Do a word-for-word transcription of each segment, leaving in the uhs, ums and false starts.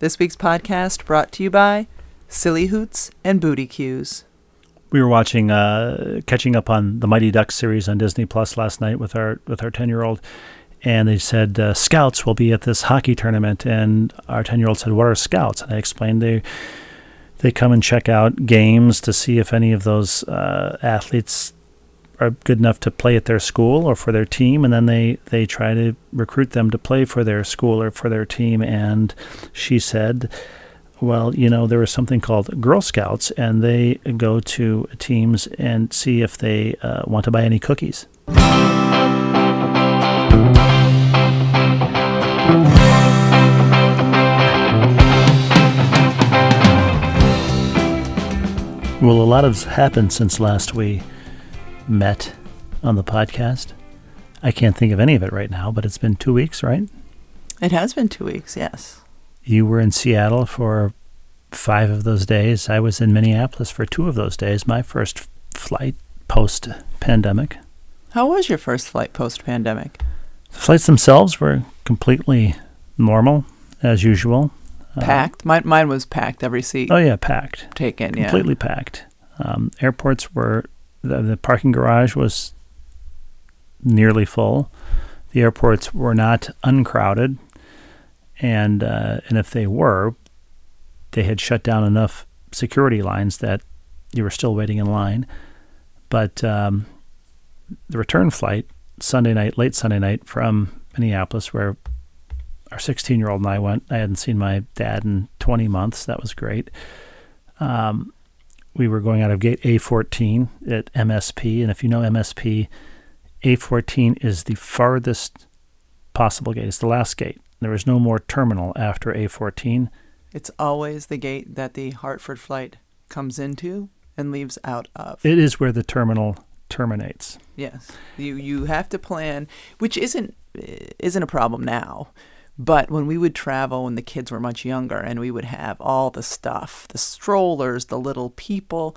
This week's podcast brought to you by Silly Hoots and Booty Cues. We were watching, uh, catching up on the Mighty Ducks series on Disney Plus last night with our with our ten-year-old, and they said uh, scouts will be at this hockey tournament, and our ten-year-old said, "What are scouts?" And I explained they they come and check out games to see if any of those uh, athletes are good enough to play at their school or for their team, and then they, they try to recruit them to play for their school or for their team. And she said, well, you know, there was something called Girl Scouts, and they go to teams and see if they uh, want to buy any cookies. Well, a lot has happened since last we met on the podcast. I can't think of any of it right now, but it's been two weeks, right? It has been two weeks, yes. You were in Seattle for five of those days. I was in Minneapolis for two of those days, my first flight post-pandemic. How was your first flight post-pandemic? The flights themselves were completely normal, as usual. Packed? Uh, mine, mine was packed, every seat. Oh, yeah, packed. Taken, completely yeah. Completely packed. Um, airports were, the, the parking garage was nearly full. The airports were not uncrowded. And uh, and if they were, they had shut down enough security lines that you were still waiting in line. But um, the return flight, Sunday night, late Sunday night from Minneapolis, where our sixteen-year-old and I went, I hadn't seen my dad in twenty months. That was great. Um, we were going out of gate A fourteen at M S P. And if you know M S P, A fourteen is the farthest possible gate. It's the last gate. There is no more terminal after A fourteen. It's always the gate that the Hartford flight comes into and leaves out of. It is where the terminal terminates. Yes. You you have to plan, which isn't isn't a problem now. But when we would travel when the kids were much younger and we would have all the stuff, the strollers, the little people,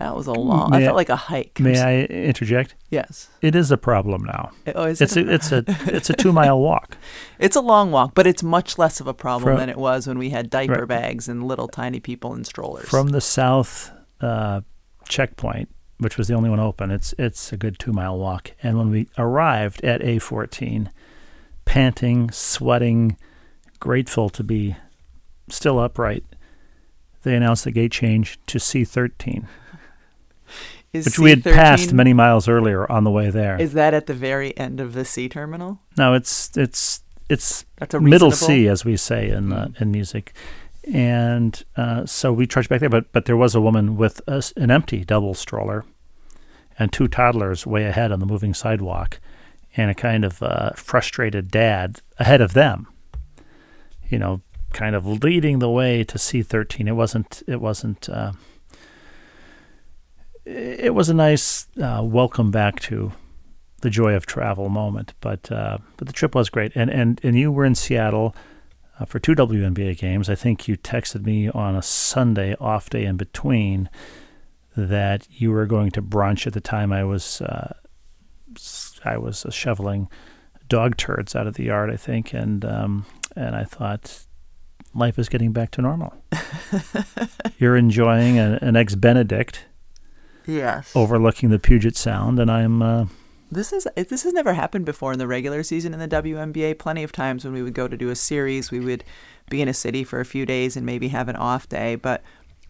that was a long, may I felt I, like a hike. May I interject? Yes. It is a problem now. Oh, is it's, it? a, it's a it's a two mile walk. It's a long walk, but it's much less of a problem From, than it was when we had diaper right. bags and little tiny people in strollers. From the south uh, checkpoint, which was the only one open, it's it's a good two mile walk. And when we arrived at A fourteen, panting, sweating, grateful to be still upright, they announced the gate change to C thirteen. Is Which C thirteen, we had passed many miles earlier on the way there. Is that at the very end of the C terminal? No, it's it's it's middle C, as we say in uh, in music, and uh, so we trudged back there. But but there was a woman with a, an empty double stroller, and two toddlers way ahead on the moving sidewalk, and a kind of uh, frustrated dad ahead of them. You know, kind of leading the way to C thirteen. It wasn't. It wasn't. Uh, It was a nice uh, welcome back to the joy of travel moment, but uh, but the trip was great. And and, and you were in Seattle uh, for two W N B A games. I think you texted me on a Sunday, off day in between, that you were going to brunch. At the time, I was uh, I was uh, shoveling dog turds out of the yard, I think, and um, and I thought, life is getting back to normal. You're enjoying a, an ex-Benedict. Yes. Overlooking the Puget Sound, and I'm. Uh, this is this has never happened before in the regular season in the W N B A. Plenty of times when we would go to do a series, we would be in a city for a few days and maybe have an off day. But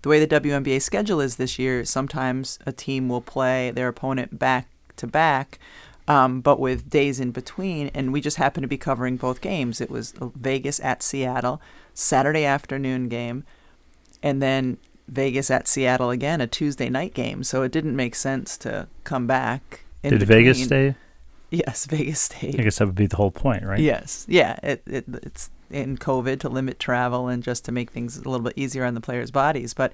the way the W N B A schedule is this year, sometimes a team will play their opponent back to back, um, but with days in between. And we just happened to be covering both games. It was Vegas at Seattle, Saturday afternoon game, and then Vegas at Seattle again, a Tuesday night game, so it didn't make sense to come back. In Did between. Vegas stay? Yes, Vegas stayed. I guess that would be the whole point, right? Yes, yeah. It, it, it's in COVID to limit travel and just to make things a little bit easier on the players' bodies. But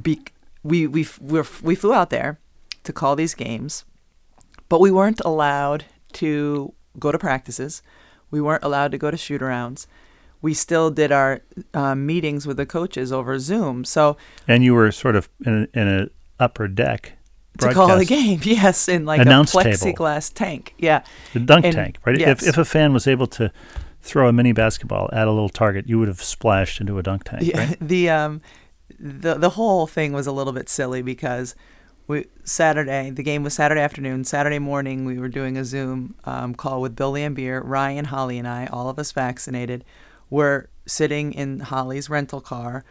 be, we we we're, we flew out there to call these games, but we weren't allowed to go to practices. We weren't allowed to go to shoot-arounds. We still did our uh, meetings with the coaches over Zoom. So and you were sort of in a, in a upper deck broadcast. To call the game, yes, in like Announce a plexiglass table. tank, yeah, the dunk and, tank, right? Yes. If if a fan was able to throw a mini basketball at a little target, you would have splashed into a dunk tank, yeah, right? The um, the the whole thing was a little bit silly because we Saturday the game was Saturday afternoon. Saturday morning we were doing a Zoom um, call with Bill Laimbeer, Ryan, Holly, and I, all of us vaccinated. We're sitting in Holly's rental car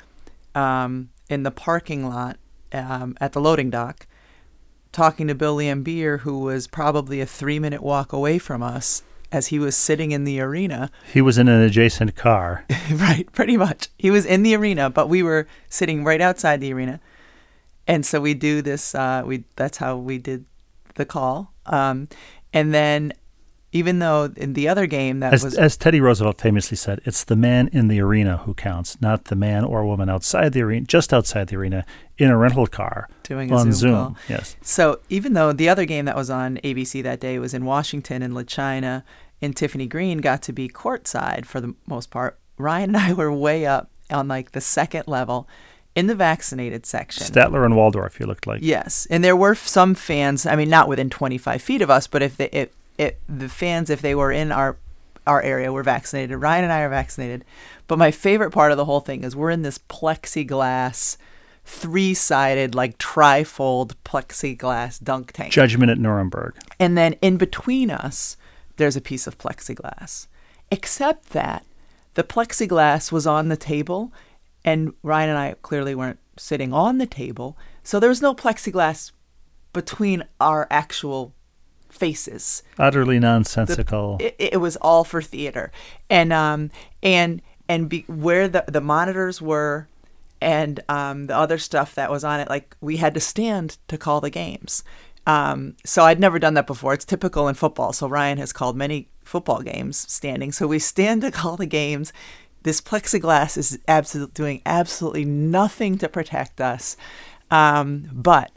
um, in the parking lot um, at the loading dock, talking to Bill Laimbeer, who was probably a three-minute walk away from us. As he was sitting in the arena. He was in an adjacent car. Right, pretty much. He was in the arena, but we were sitting right outside the arena. And so we do this, uh, we that's how we did the call. Um, and then even though in the other game that as, was... As Teddy Roosevelt famously said, it's the man in the arena who counts, not the man or woman outside the arena, just outside the arena, in a rental car. Doing a on Zoom, Zoom call. Yes. So even though the other game that was on A B C that day was in Washington and LaChina, and Tiffany Green got to be courtside for the most part, Ryan and I were way up on like the second level in the vaccinated section. Statler and Waldorf, you looked like. Yes. And there were some fans, I mean, not within twenty-five feet of us, but if they... It, It, the fans, if they were in our our area, were vaccinated. Ryan and I are vaccinated. But my favorite part of the whole thing is we're in this plexiglass, three-sided, like trifold plexiglass dunk tank. Judgment at Nuremberg. And then in between us, there's a piece of plexiglass. Except that the plexiglass was on the table, and Ryan and I clearly weren't sitting on the table. So there was no plexiglass between our actual faces. Utterly nonsensical. The, it, it was all for theater, and um and and be, where the the monitors were, and um the other stuff that was on it. Like we had to stand to call the games. Um, so I'd never done that before. It's typical in football. So Ryan has called many football games standing. So we stand to call the games. This plexiglass is absolutely doing absolutely nothing to protect us. Um, but.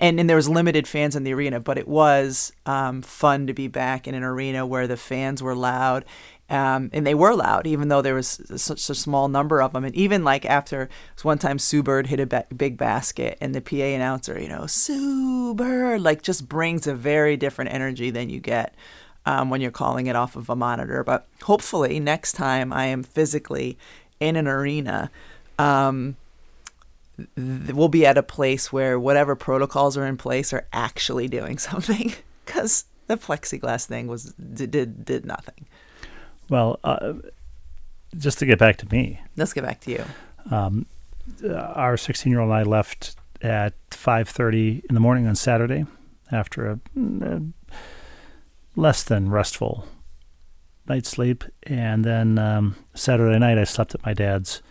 And, and there was limited fans in the arena, but it was um, fun to be back in an arena where the fans were loud, um, and they were loud, even though there was such a small number of them. And even like after one time, Sue Bird hit a ba- big basket, and the P A announcer, you know, Sue Bird, like just brings a very different energy than you get um, when you're calling it off of a monitor. But hopefully next time I am physically in an arena. Um, We'll be at a place where whatever protocols are in place are actually doing something, because the plexiglass thing was did did nothing. Well, uh, just to get back to me. Let's get back to you. Um, our sixteen-year-old and I left at five thirty in the morning on Saturday after a, a less than restful night's sleep, and then um, Saturday night I slept at my dad's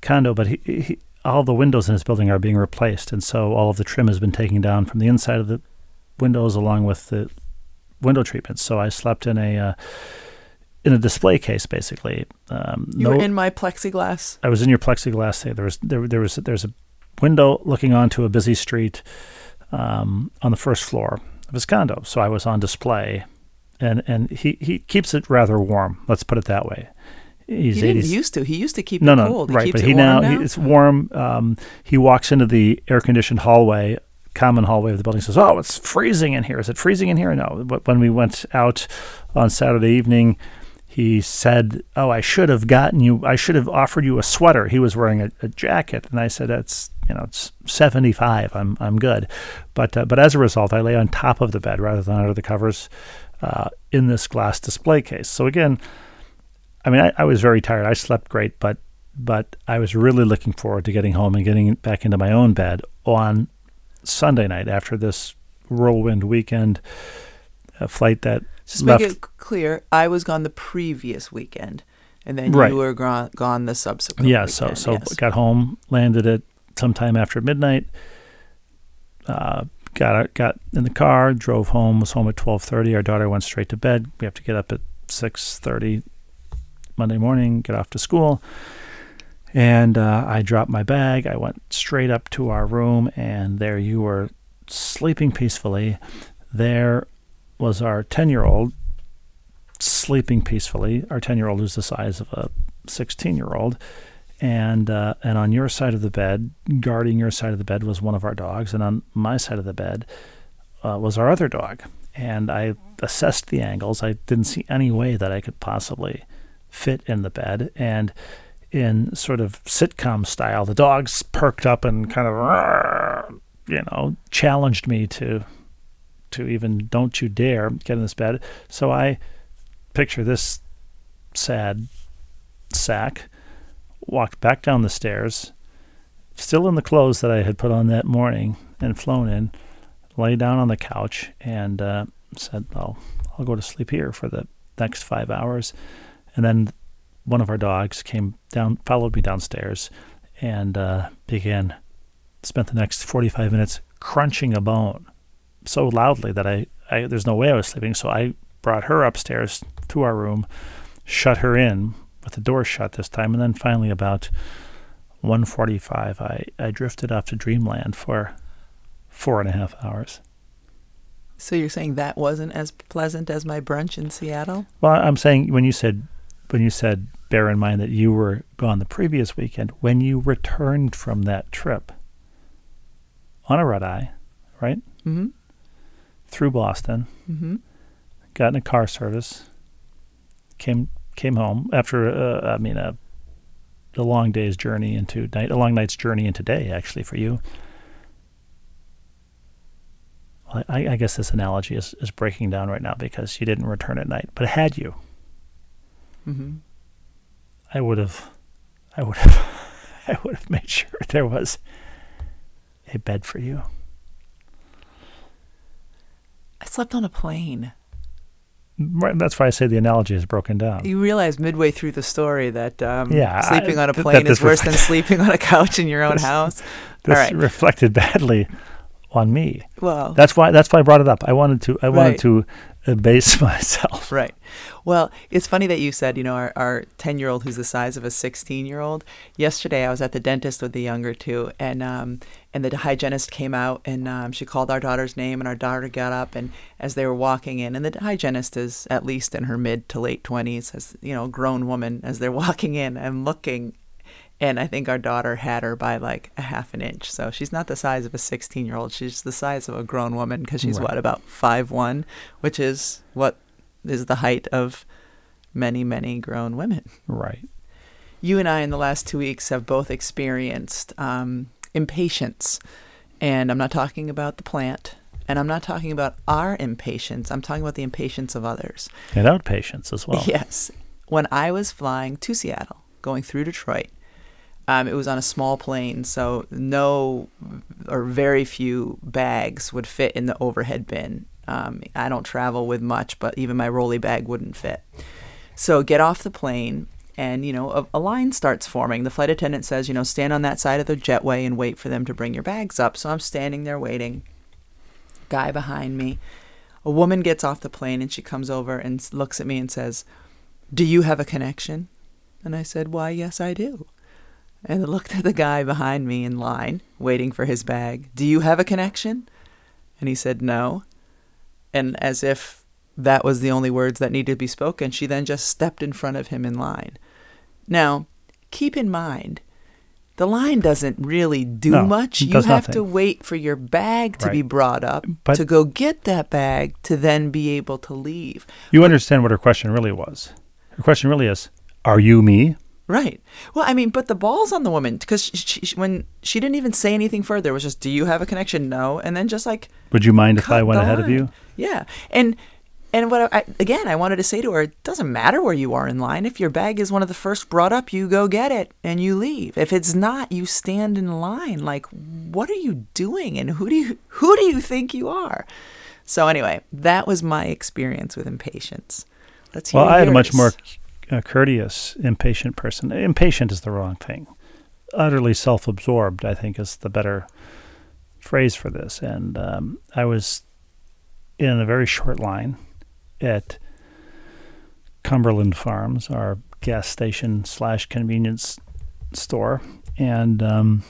condo, but he. he all the windows in this building are being replaced, and so all of the trim has been taken down from the inside of the windows along with the window treatment. So I slept in a uh, in a display case, basically. Um, you no, were in my plexiglass? I was in your plexiglass thing. There was there there was there's a window looking onto a busy street um, on the first floor of his condo. So I was on display, and and he, he keeps it rather warm. Let's put it that way. He's he didn't eighties. Used to. He used to keep no, it no, cold. He right, keeps but it he warm now, now? He, it's warm. Um, he walks into the air-conditioned hallway, common hallway of the building, says, oh, it's freezing in here. Is it freezing in here? No. But when we went out on Saturday evening, he said, oh, I should have gotten you, I should have offered you a sweater. He was wearing a, a jacket. And I said, that's, you know, it's seventy-five. I'm I'm good. But, uh, but as a result, I lay on top of the bed rather than under the covers uh, in this glass display case. So again, I mean, I, I was very tired. I slept great, but but I was really looking forward to getting home and getting back into my own bed on Sunday night after this whirlwind weekend uh, flight that Just left. Just make it clear, I was gone the previous weekend, and then right. You were gone, gone the subsequent yeah, weekend. Yeah, so, so yes. Got home, landed at sometime after midnight, uh, got got in the car, drove home, was home at twelve thirty. Our daughter went straight to bed. We have to get up at six thirty. Monday morning, get off to school, and uh, I dropped my bag. I went straight up to our room, and there you were sleeping peacefully. There was our ten-year-old sleeping peacefully. Our ten-year-old who's the size of a sixteen-year-old, and uh, and on your side of the bed, guarding your side of the bed, was one of our dogs, and on my side of the bed uh, was our other dog. And I assessed the angles. I didn't see any way that I could possibly fit in the bed. And in sort of sitcom style, the dogs perked up and kind of, you know, challenged me to to even, don't you dare get in this bed. So I picture this sad sack, walked back down the stairs, still in the clothes that I had put on that morning and flown in, lay down on the couch and uh, said, well, I'll go to sleep here for the next five hours. And then one of our dogs came down, followed me downstairs and uh, began, spent the next forty-five minutes crunching a bone so loudly that I, I, there's no way I was sleeping. So I brought her upstairs to our room, shut her in with the door shut this time. And then finally about one forty-five, I, I drifted off to dreamland for four and a half hours. So you're saying that wasn't as pleasant as my brunch in Seattle? Well, I'm saying when you said, when you said, bear in mind that you were gone the previous weekend, when you returned from that trip on a red eye, right? Mm-hmm. Through Boston, mm-hmm. Got in a car service, came came home after, uh, I mean, a, a long day's journey into night, a long night's journey into day, actually, for you. Well, I, I guess this analogy is, is breaking down right now because you didn't return at night, but had you, mm-hmm. I would have, I would have, I would have made sure there was a bed for you. I slept on a plane. Right, that's why I say the analogy is broken down. You realize midway through the story that um, yeah, sleeping I, on a plane is worse than sleeping on a couch in your own this, house. This All right. reflected badly on me. Well, that's why that's why I brought it up. I wanted to. I wanted right. to abase myself. Right. Well, it's funny that you said, you know, our, our ten-year-old who's the size of a sixteen-year-old. Yesterday, I was at the dentist with the younger two, and um, and the hygienist came out, and um, she called our daughter's name, and our daughter got up, and as they were walking in, and the hygienist is at least in her mid to late twenties, as you know, grown woman. As they're walking in, I'm looking, and I think our daughter had her by like a half an inch. So she's not the size of a sixteen-year-old. She's the size of a grown woman because she's, right. what, about five one, which is what is the height of many, many grown women. Right. You and I in the last two weeks have both experienced um, impatience. And I'm not talking about the plant. And I'm not talking about our impatience. I'm talking about the impatience of others. And outpatience as well. Yes. When I was flying to Seattle, going through Detroit, Um, it was on a small plane, so no or very few bags would fit in the overhead bin. Um, I don't travel with much, but even my rolly bag wouldn't fit. So get off the plane, and, you know, a, a line starts forming. The flight attendant says, you know, stand on that side of the jetway and wait for them to bring your bags up. So I'm standing there waiting. Guy behind me. A woman gets off the plane, and she comes over and looks at me and says, do you have a connection? And I said, why, yes, I do. And I looked at the guy behind me in line, waiting for his bag. Do you have a connection? And he said, no. And as if that was the only words that needed to be spoken, she then just stepped in front of him in line. Now, keep in mind, the line doesn't really do no, much. You have nothing. to wait for your bag to right. be brought up, but to go get that bag, to then be able to leave. You but, understand what her question really was. Her question really is, are you me? Right. Well, I mean, but the ball's on the woman because she, she, when she didn't even say anything further, it was just, do you have a connection? No. And then just like, would you mind if I went ahead of you? Yeah. And and what I, again, I wanted to say to her, it doesn't matter where you are in line. If your bag is one of the first brought up, you go get it and you leave. If it's not, you stand in line. Like, what are you doing? And who do you who do you think you are? So anyway, that was my experience with impatience. Let's hear well, yours. I had a much more A courteous, impatient person. Impatient is the wrong thing. Utterly self-absorbed, I think, is the better phrase for this. And um, I was in a very short line at Cumberland Farms, our gas station slash convenience store, and um,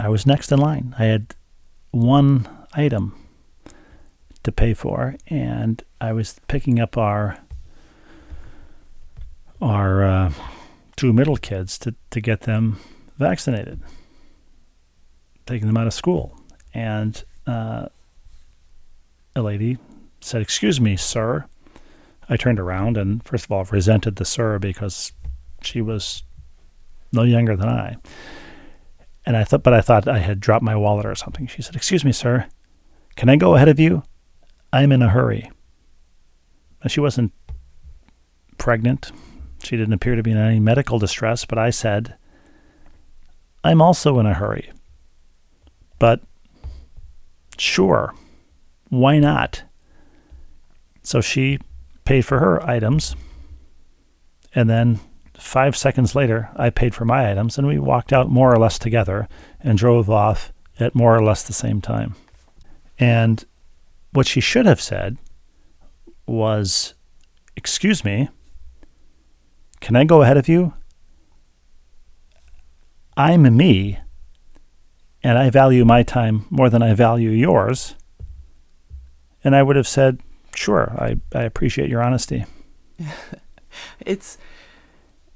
I was next in line. I had one item to pay for, and I was picking up our our uh, two middle kids to, to get them vaccinated, taking them out of school. And uh, a lady said, excuse me, sir, I turned around and, first of all, resented the sir because she was no younger than I. And I thought, but I thought I had dropped my wallet or something. She said, "Excuse me, sir, can I go ahead of you? I'm in a hurry." Now, she wasn't pregnant. She didn't appear to be in any medical distress, but I said, "I'm also in a hurry, but sure, why not?" So she paid for her items, and then five seconds later, I paid for my items, and we walked out more or less together and drove off at more or less the same time. And what she should have said was, "Excuse me, can I go ahead of you? I'm me, and I value my time more than I value yours." And I would have said, "Sure, I, I appreciate your honesty." It's,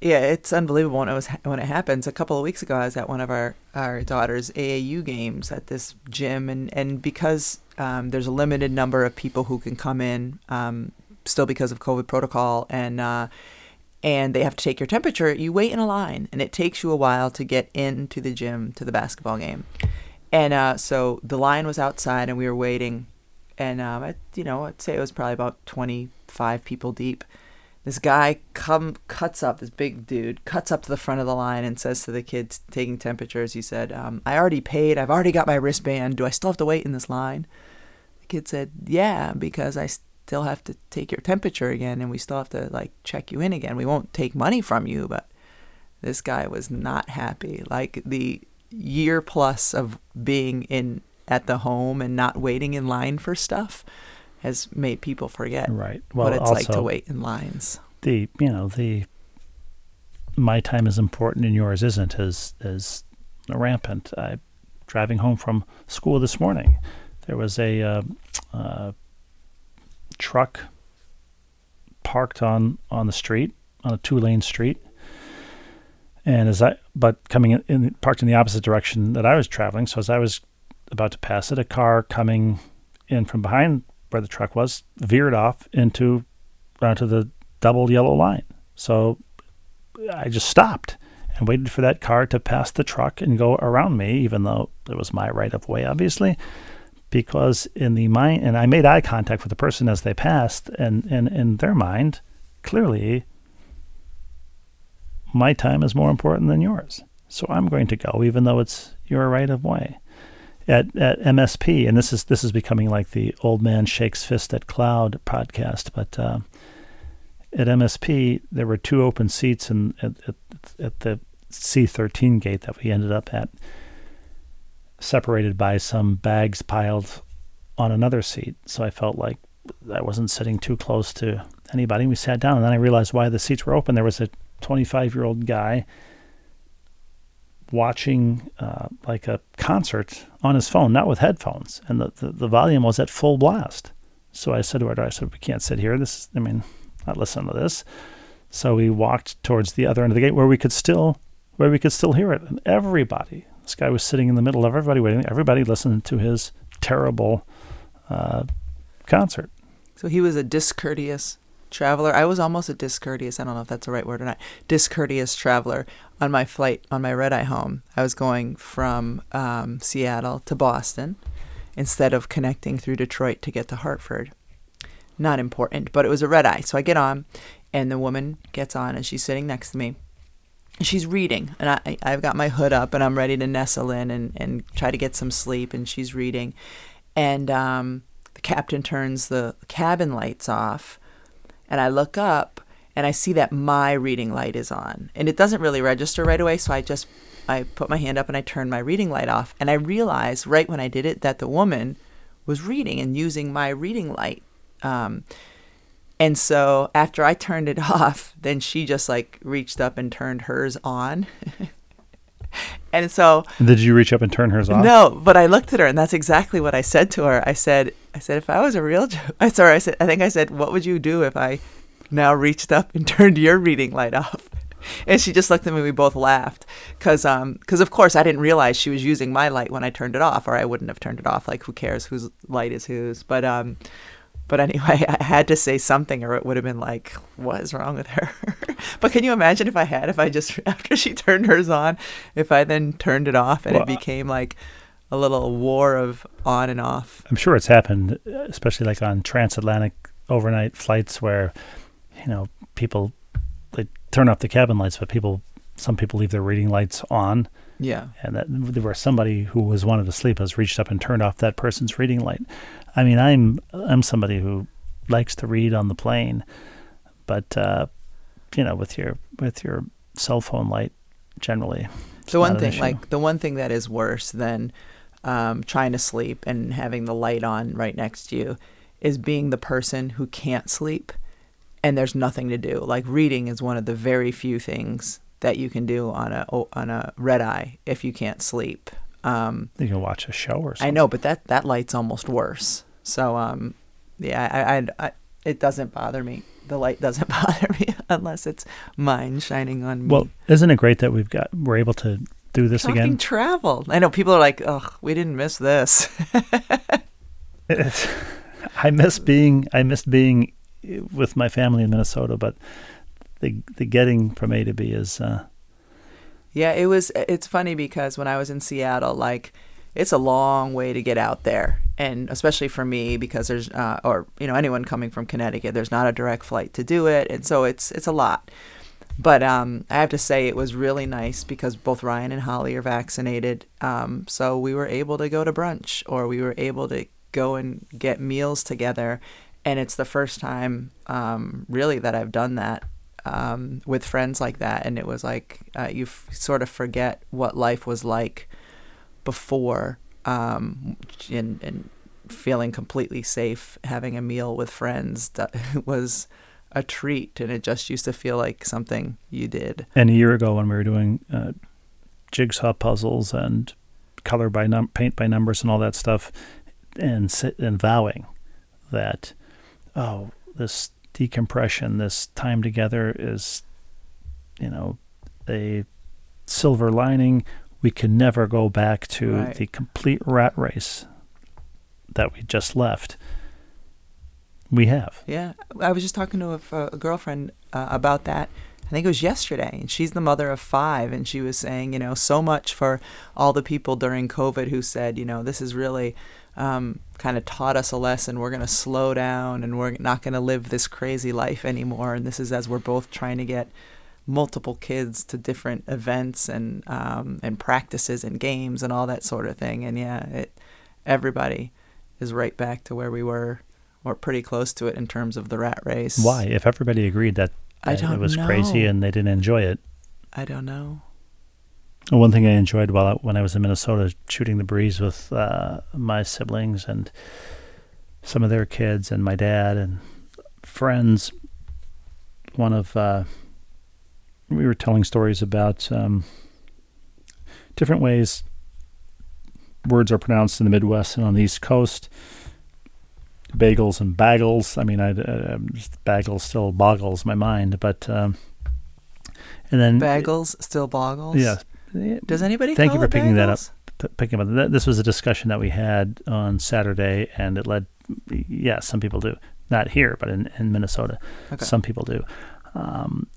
yeah, it's unbelievable when it, was, when it happens. A couple of weeks ago, I was at one of our, our daughter's A A U games at this gym. And, and because um, there's a limited number of people who can come in, um, still because of COVID protocol, and uh, and they have to take your temperature, you wait in a line, and it takes you a while to get into the gym to the basketball game. And uh, so the line was outside, and we were waiting. And, um, I, you know, I'd say it was probably about twenty-five people deep. This guy come cuts up, this big dude, cuts up to the front of the line and says to the kids taking temperatures, he said, um, "I already paid. I've already got my wristband. Do I still have to wait in this line?" The kid said, "Yeah, because I st- They'll have to take your temperature again, and we still have to like check you in again. We won't take money from you." But this guy was not happy. Like the year plus of being in at the home and not waiting in line for stuff has made people forget right. well, what it's also, like to wait in lines. The you know the "my time is important and yours isn't" is is rampant. I driving home from school this morning, there was a. Uh, uh, truck parked on, on the street, on a two-lane street. And as I, but coming in, in, parked in the opposite direction that I was traveling. So as I was about to pass it, a car coming in from behind where the truck was veered off into, onto the double yellow line. So I just stopped and waited for that car to pass the truck and go around me, even though it was my right of way, obviously. Because in the mind, and I made eye contact with the person as they passed, and in their mind, clearly, my time is more important than yours. So I'm going to go, even though it's your right of way. At at M S P, and this is this is becoming like the old man shakes fist at cloud podcast. But uh, at M S P, there were two open seats in at, at, at the C thirteen gate that we ended up at, separated by some bags piled on another seat. So I felt like I wasn't sitting too close to anybody. We sat down, and then I realized why the seats were open. There was a twenty-five-year-old guy watching uh, like a concert on his phone, not with headphones, and the, the, the volume was at full blast. So I said to her, I said, "We can't sit here. This, I mean, not listen to this." So we walked towards the other end of the gate where we could still, where we could still hear it, and everybody. This guy was sitting in the middle of everybody waiting. Everybody listened to his terrible uh, concert. So he was a discourteous traveler. I was almost a discourteous, I don't know if that's the right word or not, discourteous traveler on my flight, on my red-eye home. I was going from um, Seattle to Boston instead of connecting through Detroit to get to Hartford. Not important, but it was a red-eye. So I get on, and the woman gets on, and she's sitting next to me. She's reading, and I, I've got my hood up, and I'm ready to nestle in and, and try to get some sleep, and she's reading. And um, the captain turns the cabin lights off, and I look up, and I see that my reading light is on. And it doesn't really register right away, so I just I put my hand up, and I turn my reading light off. And I realized right when I did it that the woman was reading and using my reading light. Um And so after I turned it off, then she just like reached up and turned hers on. And so did you reach up and turn hers off? No, but I looked at her, and that's exactly what I said to her. I said, I said, if I was a real, jo-, I sorry, I said, I think I said, "What would you do if I now reached up and turned your reading light off?" And she just looked at me. We both laughed because, um, because of course I didn't realize she was using my light when I turned it off, or I wouldn't have turned it off. Like, who cares whose light is whose? But um. But anyway, I had to say something or it would have been like, what is wrong with her? But can you imagine if I had, if I just, after she turned hers on, if I then turned it off and well, it became like a little war of on and off. I'm sure it's happened, especially like on transatlantic overnight flights where, you know, people, they turn off the cabin lights, but people, some people leave their reading lights on. Yeah. And that, there was somebody who was wanted to sleep has reached up and turned off that person's reading light. I mean, I'm I'm somebody who likes to read on the plane, but uh, you know, with your with your cell phone light, generally. The one thing, like the one thing that is worse than um, trying to sleep and having the light on right next to you is being the person who can't sleep and there's nothing to do. Like reading is one of the very few things that you can do on a on a red eye if you can't sleep. Um, you can watch a show or something. I know, but that, that light's almost worse. So, um, yeah, I, I, I, it doesn't bother me. The light doesn't bother me unless it's mine shining on me. Well, isn't it great that we've got, we're able to do this Talking again? Travel. I know people are like, oh, we didn't miss this. I miss being, I missed being with my family in Minnesota, but the, the getting from A to B is, uh, yeah, it was, it's funny because when I was in Seattle, like it's a long way to get out there. And especially for me, because there's, uh, or, you know, anyone coming from Connecticut, there's not a direct flight to do it. And so it's, it's a lot, but, um, I have to say it was really nice because both Ryan and Holly are vaccinated. Um, so we were able to go to brunch or we were able to go and get meals together. And it's the first time, um, really that I've done that. Um, with friends like that. And it was like, uh, you f- sort of forget what life was like before, um, and, and feeling completely safe. Having a meal with friends was a treat. And it just used to feel like something you did. And a year ago when we were doing, uh, jigsaw puzzles and color by num- paint by numbers and all that stuff and sit and vowing that, oh, this decompression, this time together is, you know, a silver lining. We can never go back to right. the complete rat race that we just left. We have. Yeah. I was just talking to a, a girlfriend uh, about that. I think it was yesterday. And she's the mother of five. And she was saying, you know, so much for all the people during COVID who said, you know, this is really Um, kind of taught us a lesson. We're going to slow down and we're not going to live this crazy life anymore. And this is as we're both trying to get multiple kids to different events and um, and practices and games and all that sort of thing. And yeah, it, everybody is right back to where we were or pretty close to it in terms of the rat race. Why? If everybody agreed that, that it was know. crazy and they didn't enjoy it. I don't know. One thing I enjoyed while I, when I was in Minnesota, shooting the breeze with uh, my siblings and some of their kids and my dad and friends. One of uh, we were telling stories about um, different ways words are pronounced in the Midwest and on the East Coast. Bagels and bagels. I mean, I, I bagels still boggles my mind, but um, and then bagels still boggles. Yeah. Does anybody Thank call you for picking bagels? that up. Picking up. That, this was a discussion that we had on Saturday, and it led, yeah, some people do. Not here, but in, in Minnesota. Okay. Some people do. Um,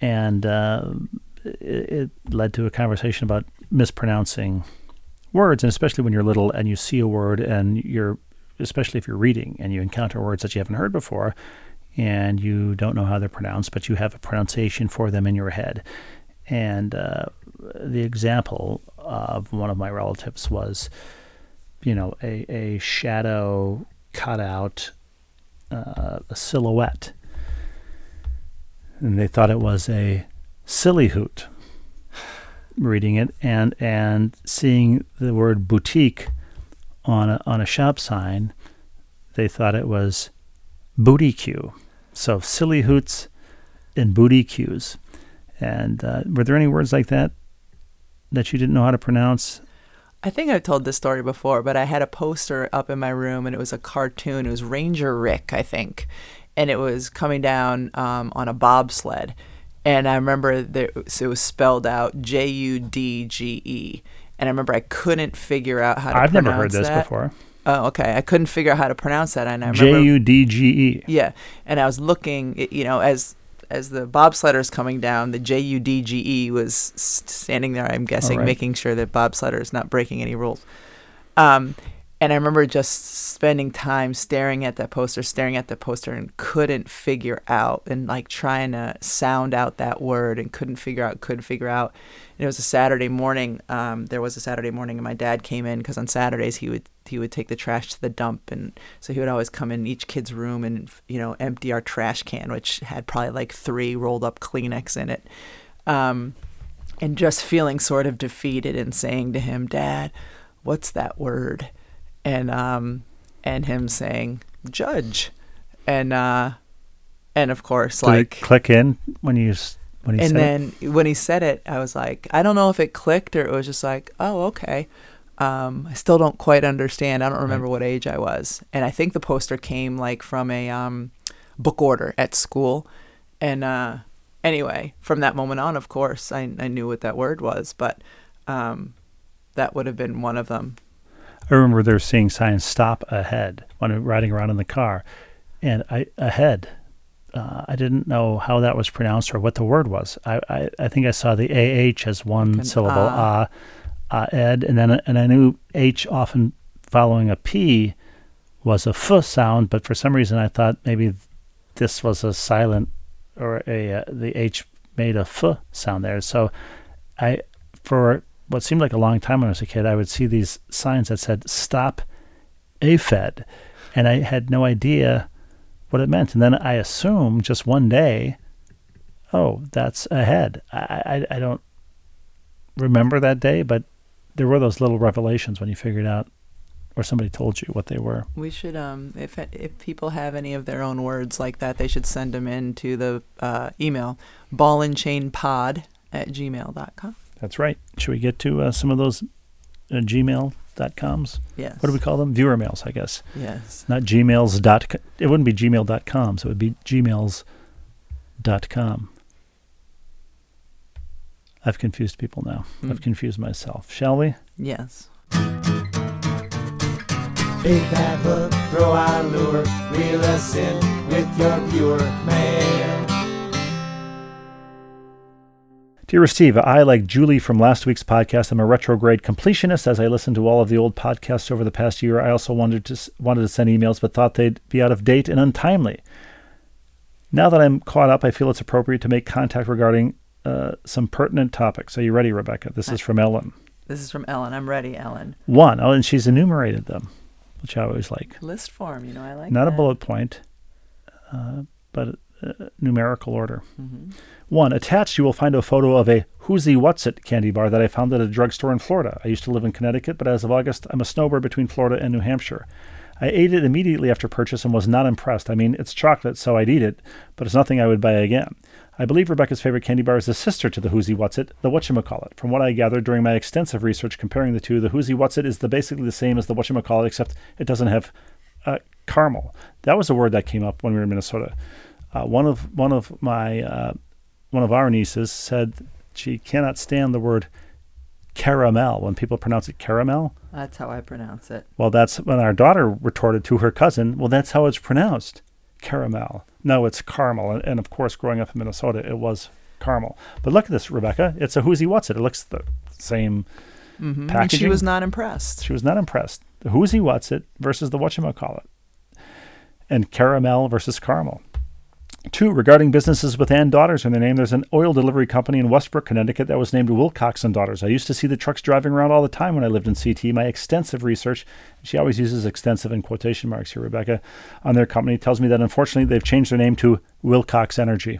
and uh, it, it led to a conversation about mispronouncing words, and especially when you're little and you see a word, and you're, especially if you're reading and you encounter words that you haven't heard before, and you don't know how they're pronounced, but you have a pronunciation for them in your head. And uh, the example of one of my relatives was, you know, a, a shadow cut out, uh, a silhouette. And they thought it was a silly hoot, reading it and, and seeing the word boutique on a, on a shop sign, they thought it was booty cue. So silly hoots and booty cues. And uh, were there any words like that that you didn't know how to pronounce? I think I've told this story before, but I had a poster up in my room, and it was a cartoon. It was Ranger Rick, I think, and it was coming down um, on a bobsled. And I remember there, so it was spelled out J U D G E. And I remember I couldn't figure out how to I've pronounce that. I've never heard this that. before. Oh, okay. I couldn't figure out how to pronounce that. And I remember J U D G E. Yeah. And I was looking, you know, as as the bobsledders coming down, the J U D G E was standing there, I'm guessing, right, making sure that bobsledder is not breaking any rules. Um, and I remember just spending time staring at that poster, staring at the poster and couldn't figure out, and like trying to sound out that word and couldn't figure out, couldn't figure out. And it was a Saturday morning. Um, there was a Saturday morning and my dad came in because on Saturdays he would he would take the trash to the dump, and so he would always come in each kid's room and, you know, empty our trash can, which had probably like three rolled up Kleenex in it, um, and just feeling sort of defeated and saying to him, "Dad, what's that word?" And um, and him saying, "Judge," and uh, and of course, did like it click in when you when he and said then it? When he said it, I was like, I don't know if it clicked or it was just like, oh, okay. Um, I still don't quite understand. I don't remember right. what age I was. And I think the poster came like from a um, book order at school. And uh, anyway, from that moment on, of course, I, I knew what that word was. But um, that would have been one of them. I remember there seeing signs, "Stop ahead," when I'm riding around in the car. And I ahead, uh, I didn't know how that was pronounced or what the word was. I, I, I think I saw the A H as one and syllable, ah. Uh, Uh, ed, and then and I knew H often following a P was a F sound, but for some reason I thought maybe this was a silent, or a uh, the H made a F sound there. So I, for what seemed like a long time when I was a kid, I would see these signs that said "Stop A F E D," and I had no idea what it meant. And then I assumed just one day, oh, that's ahead. I I, I don't remember that day, but there were those little revelations when you figured out, or somebody told you what they were. We should, um, if if people have any of their own words like that, they should send them in to the uh, email, ballandchainpod at gmail dot com. That's right. Should we get to uh, some of those uh, gmail dot coms? Yes. What do we call them? Viewer mails, I guess. Yes. Not gmails dot. It wouldn't be gmail dot com, so it would be gmails dot com. I've confused people now. Mm. I've confused myself. Shall we? Yes. Big bad hook, throw our lure, reel us in with your viewer mail. Dear Steve, I, like Julie from last week's podcast, am a retrograde completionist. As I listened to all of the old podcasts over the past year, I also wanted to wanted to send emails, but thought they'd be out of date and untimely. Now that I'm caught up, I feel it's appropriate to make contact regarding Uh, some pertinent topics. Are you ready, Rebecca? This is from Ellen. This is from Ellen. I'm ready, Ellen. One. Oh, and she's enumerated them, which I always like. List form, you know, I like Not that. A bullet point, uh, but uh, numerical order. Mm-hmm. One. Attached, you will find a photo of a Who's-y What's-it candy bar that I found at a drugstore in Florida. I used to live in Connecticut, but as of August, I'm a snowbird between Florida and New Hampshire. I ate it immediately after purchase and was not impressed. I mean, it's chocolate, so I'd eat it, but it's nothing I would buy again. I believe Rebecca's favorite candy bar is the sister to the Who's-y What's-it, the Whatchamacallit. From what I gathered during my extensive research comparing the two, the Who's-y What's-it is the basically the same as the Whatchamacallit, except it doesn't have uh, caramel. That was a word that came up when we were in Minnesota. Uh, one of one of my uh, one of our nieces said she cannot stand the word caramel when people pronounce it caramel. That's how I pronounce it. Well, that's when our daughter retorted to her cousin, well, that's how it's pronounced, caramel. No, it's caramel. And, and of course, growing up in Minnesota, it was caramel. But look at this, Rebecca. It's a Who's-y What's-it. It looks the same mm-hmm. packaging. And she was not impressed. She was not impressed. The Who's-y What's-it versus the whatchamacallit. And caramel versus caramel. Two, regarding businesses with and daughters in their name, there's an oil delivery company in Westbrook, Connecticut that was named Wilcox and Daughters. I used to see the trucks driving around all the time when I lived in C T. My extensive research, she always uses extensive in quotation marks here, Rebecca, on their company, tells me that unfortunately they've changed their name to Wilcox Energy.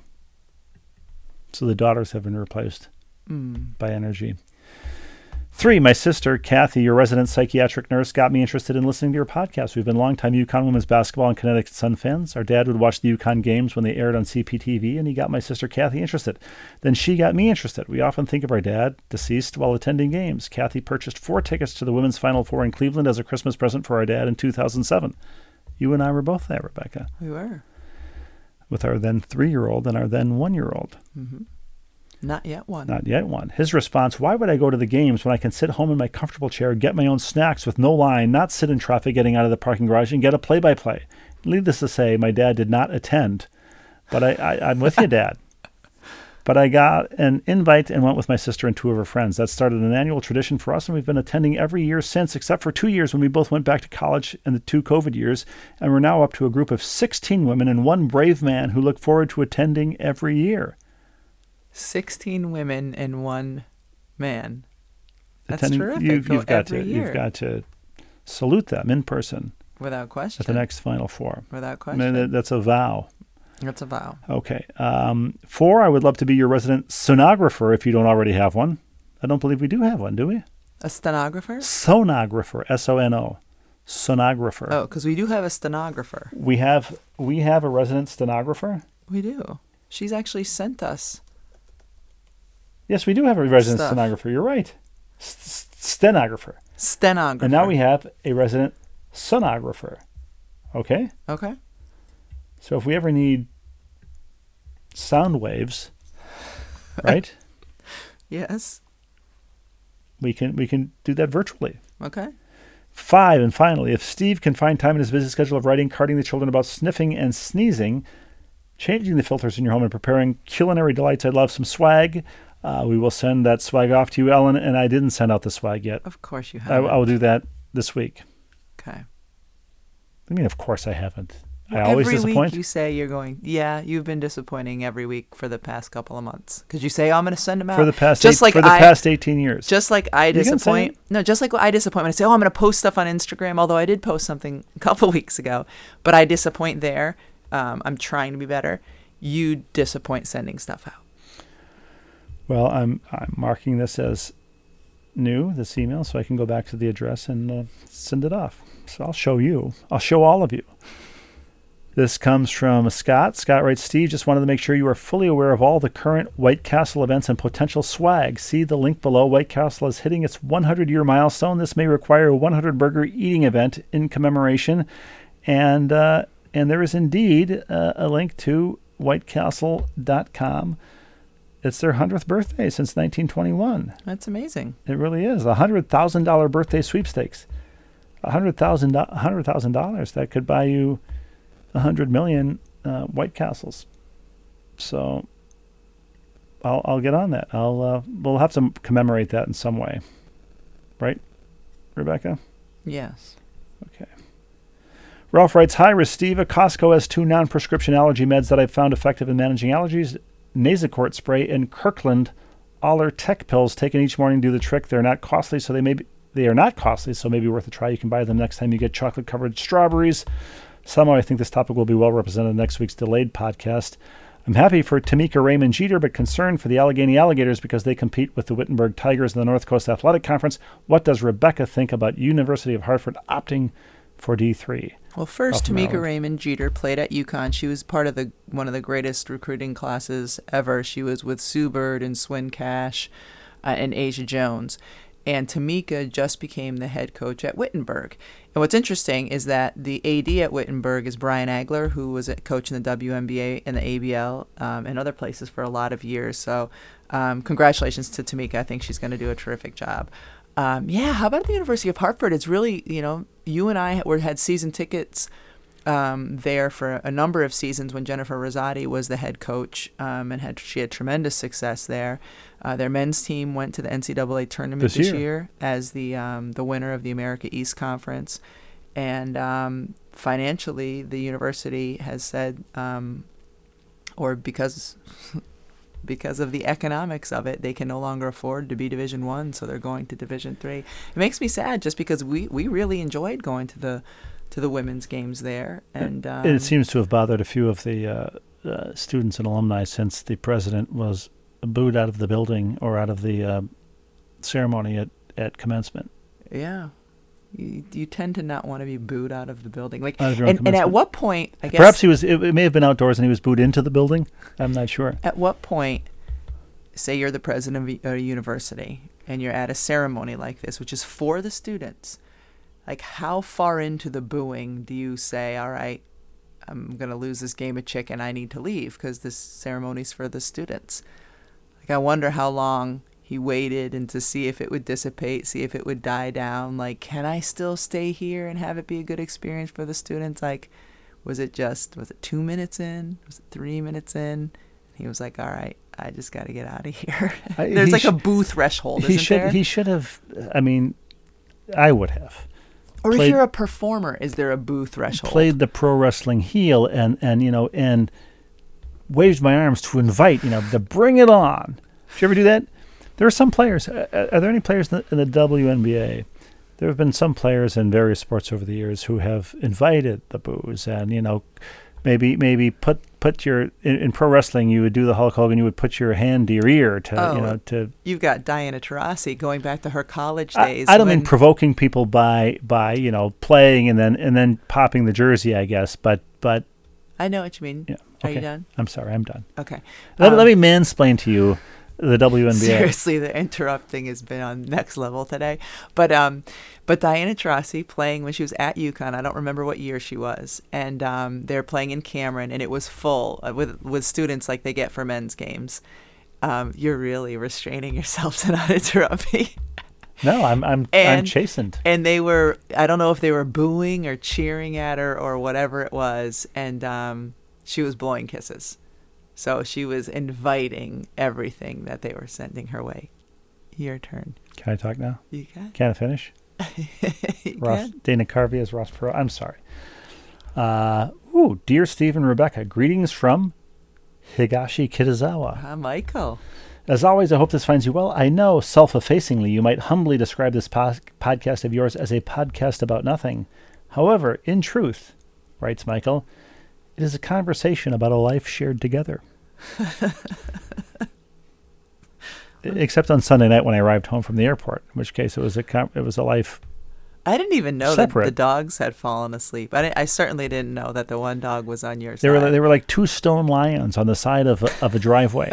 So the daughters have been replaced mm. by energy. Three, my sister, Kathy, your resident psychiatric nurse, got me interested in listening to your podcast. We've been longtime UConn women's basketball and Connecticut Sun fans. Our dad would watch the UConn games when they aired on C P T V, and he got my sister, Kathy, interested. Then she got me interested. We often think of our dad, deceased, while attending games. Kathy purchased four tickets to the women's Final Four in Cleveland as a Christmas present for our dad in two thousand seven. You and I were both there, Rebecca. We were. With our then three-year-old and our then one-year-old. Mm-hmm. Not yet one. Not yet one. His response, why would I go to the games when I can sit home in my comfortable chair, get my own snacks with no line, not sit in traffic getting out of the parking garage, and get a play-by-play? Needless to say, my dad did not attend, but I, I, I'm with you, Dad. But I got an invite and went with my sister and two of her friends. That started an annual tradition for us, and we've been attending every year since, except for two years when we both went back to college in the two COVID years, and we're now up to a group of sixteen women and one brave man who look forward to attending every year. sixteen women and one man. That's attending, terrific. You've, you've, got to, you've got to salute them in person. Without question. At the next Final Four. Without question. I mean, that's a vow. That's a vow. Okay. Um, four, I would love to be your resident sonographer if you don't already have one. I don't believe we do have one, do we? A stenographer? Sonographer, S O N O. Sonographer. Oh, because we do have a stenographer. We have we have a resident stenographer? We do. She's actually sent us. Yes, we do have a resident stuff. Stenographer. You're right. S- stenographer. Stenographer. And now we have a resident sonographer. Okay? Okay. So if we ever need sound waves, right? Yes. We can we can do that virtually. Okay. Five, and finally, if Steve can find time in his busy schedule of writing, carding the children about sniffing and sneezing, changing the filters in your home, and preparing culinary delights, I'd love some swag. Uh, we will send that swag off to you, Ellen, and I didn't send out the swag yet. Of course you haven't. I, I will do that this week. Okay. I mean, of course I haven't. I always every disappoint. Every week you say you're going, yeah, you've been disappointing every week for the past couple of months. Because you say, oh, I'm going to send them out. For the past just eight, like for the I, past eighteen years. Just like I disappoint. No, just like I disappoint when I say, oh, I'm going to post stuff on Instagram, although I did post something a couple of weeks ago. But I disappoint there. Um, I'm trying to be better. You disappoint sending stuff out. Well, I'm I'm marking this as new, this email, so I can go back to the address and uh, send it off. So I'll show you. I'll show all of you. This comes from Scott. Scott writes, Steve, just wanted to make sure you are fully aware of all the current White Castle events and potential swag. See the link below. White Castle is hitting its hundred-year milestone. This may require a hundred-burger eating event in commemoration. And uh, and there is indeed uh, a link to white castle dot com. It's their hundredth birthday since nineteen twenty-one. That's amazing. It really is. A one hundred thousand dollars birthday sweepstakes. one hundred thousand dollars, one hundred thousand dollars that could buy you one hundred million uh, White Castles. So I'll I'll get on that. I'll uh, we'll have to commemorate that in some way. Right, Rebecca? Yes. Okay. Ralph writes, hi, Restiva. Costco has two non-prescription allergy meds that I've found effective in managing allergies, Nasacort spray and Kirkland Allertech pills taken each morning do the trick. They're not costly, so they may be, they are not costly, so maybe worth a try. You can buy them next time you get chocolate-covered strawberries. Somehow I think this topic will be well represented in next week's delayed podcast. I'm happy for Tamika Raymond Jeter, but concerned for the Allegheny Alligators because they compete with the Wittenberg Tigers in the North Coast Athletic Conference. What does Rebecca think about University of Hartford opting for D three? Well, first, Tamika Raymond Jeter played at UConn. She was part of the one of the greatest recruiting classes ever. She was with Sue Bird and Swin Cash uh, and Asia Jones. And Tamika just became the head coach at Wittenberg. And what's interesting is that the A D at Wittenberg is Brian Agler, who was a coach in the W N B A and the A B L um, and other places for a lot of years. So um, congratulations to Tamika. I think she's going to do a terrific job. Um, yeah, how about the University of Hartford? It's really, you know, you and I were had season tickets um, there for a number of seasons when Jennifer Rosati was the head coach, um, and had she had tremendous success there. Uh, their men's team went to the N C double A tournament this, this year. year as the um, the winner of the America East Conference. And um, financially, the university has said, um, or because because of the economics of it, they can no longer afford to be Division One, so they're going to Division Three. It makes me sad just because we, we really enjoyed going to the to the women's games there. And um, it seems to have bothered a few of the uh, uh, students and alumni since the president was booed out of the building or out of the uh, ceremony at, at commencement. Yeah. You, you tend to not want to be booed out of the building. Like, and, and at what point, I guess... Perhaps he was, it, it may have been outdoors and he was booed into the building. I'm not sure. At what point, say you're the president of a university and you're at a ceremony like this, which is for the students, like how far into the booing do you say, all right, I'm going to lose this game of chicken, I need to leave because this ceremony's for the students? Like, I wonder how long he waited and to see if it would dissipate, see if it would die down. Like, can I still stay here and have it be a good experience for the students? Like, was it just, was it two minutes in? Was it three minutes in? He was like, all right, I just got to get out of here. There's he like sh- a boo threshold, isn't he should, there? He should have, I mean, I would have. Or played, if you're a performer, is there a boo threshold? Played the pro wrestling heel and, and you know, and waved my arms to invite, you know, the bring it on. Did you ever do that? There are some players. Are, are there any players in the, in the W N B A? There have been some players in various sports over the years who have invited the boos and, you know, Maybe maybe put put your in, in pro wrestling you would do the Hulk Hogan, you would put your hand to your ear to oh, you know to you've got Diana Taurasi going back to her college days. I, I don't when, mean provoking people by by you know playing and then and then popping the jersey, I guess, but but I know what you mean. Yeah. Okay. Are you done? I'm sorry, I'm done. Okay. Let, um, let me mansplain to you the W N B A. Seriously, the interrupting has been on next level today. But um, but Diana Taurasi playing when she was at UConn. I don't remember what year she was. And um, they were playing in Cameron, and it was full with with students like they get for men's games. Um, you're really restraining yourself to not interrupt me. No, I'm I'm and, I'm chastened. And they were, I don't know if they were booing or cheering at her or whatever it was. And um, she was blowing kisses. So she was inviting everything that they were sending her way. Your turn. Can I talk now? You can. Can I finish? Ross, can. Dana Carvey as Ross Perot. I'm sorry. Uh, ooh, dear Steve and Rebecca, greetings from Higashi Kitazawa. Hi, Michael. As always, I hope this finds you well. I know, self-effacingly, you might humbly describe this po- podcast of yours as a podcast about nothing. However, in truth, writes Michael, it is a conversation about a life shared together. Except on Sunday night when I arrived home from the airport, in which case it was a com- it was a life. I didn't even know separate. That the dogs had fallen asleep. I, didn't, I certainly didn't know that the one dog was on your side. They were they were like two stone lions on the side of a, of a driveway,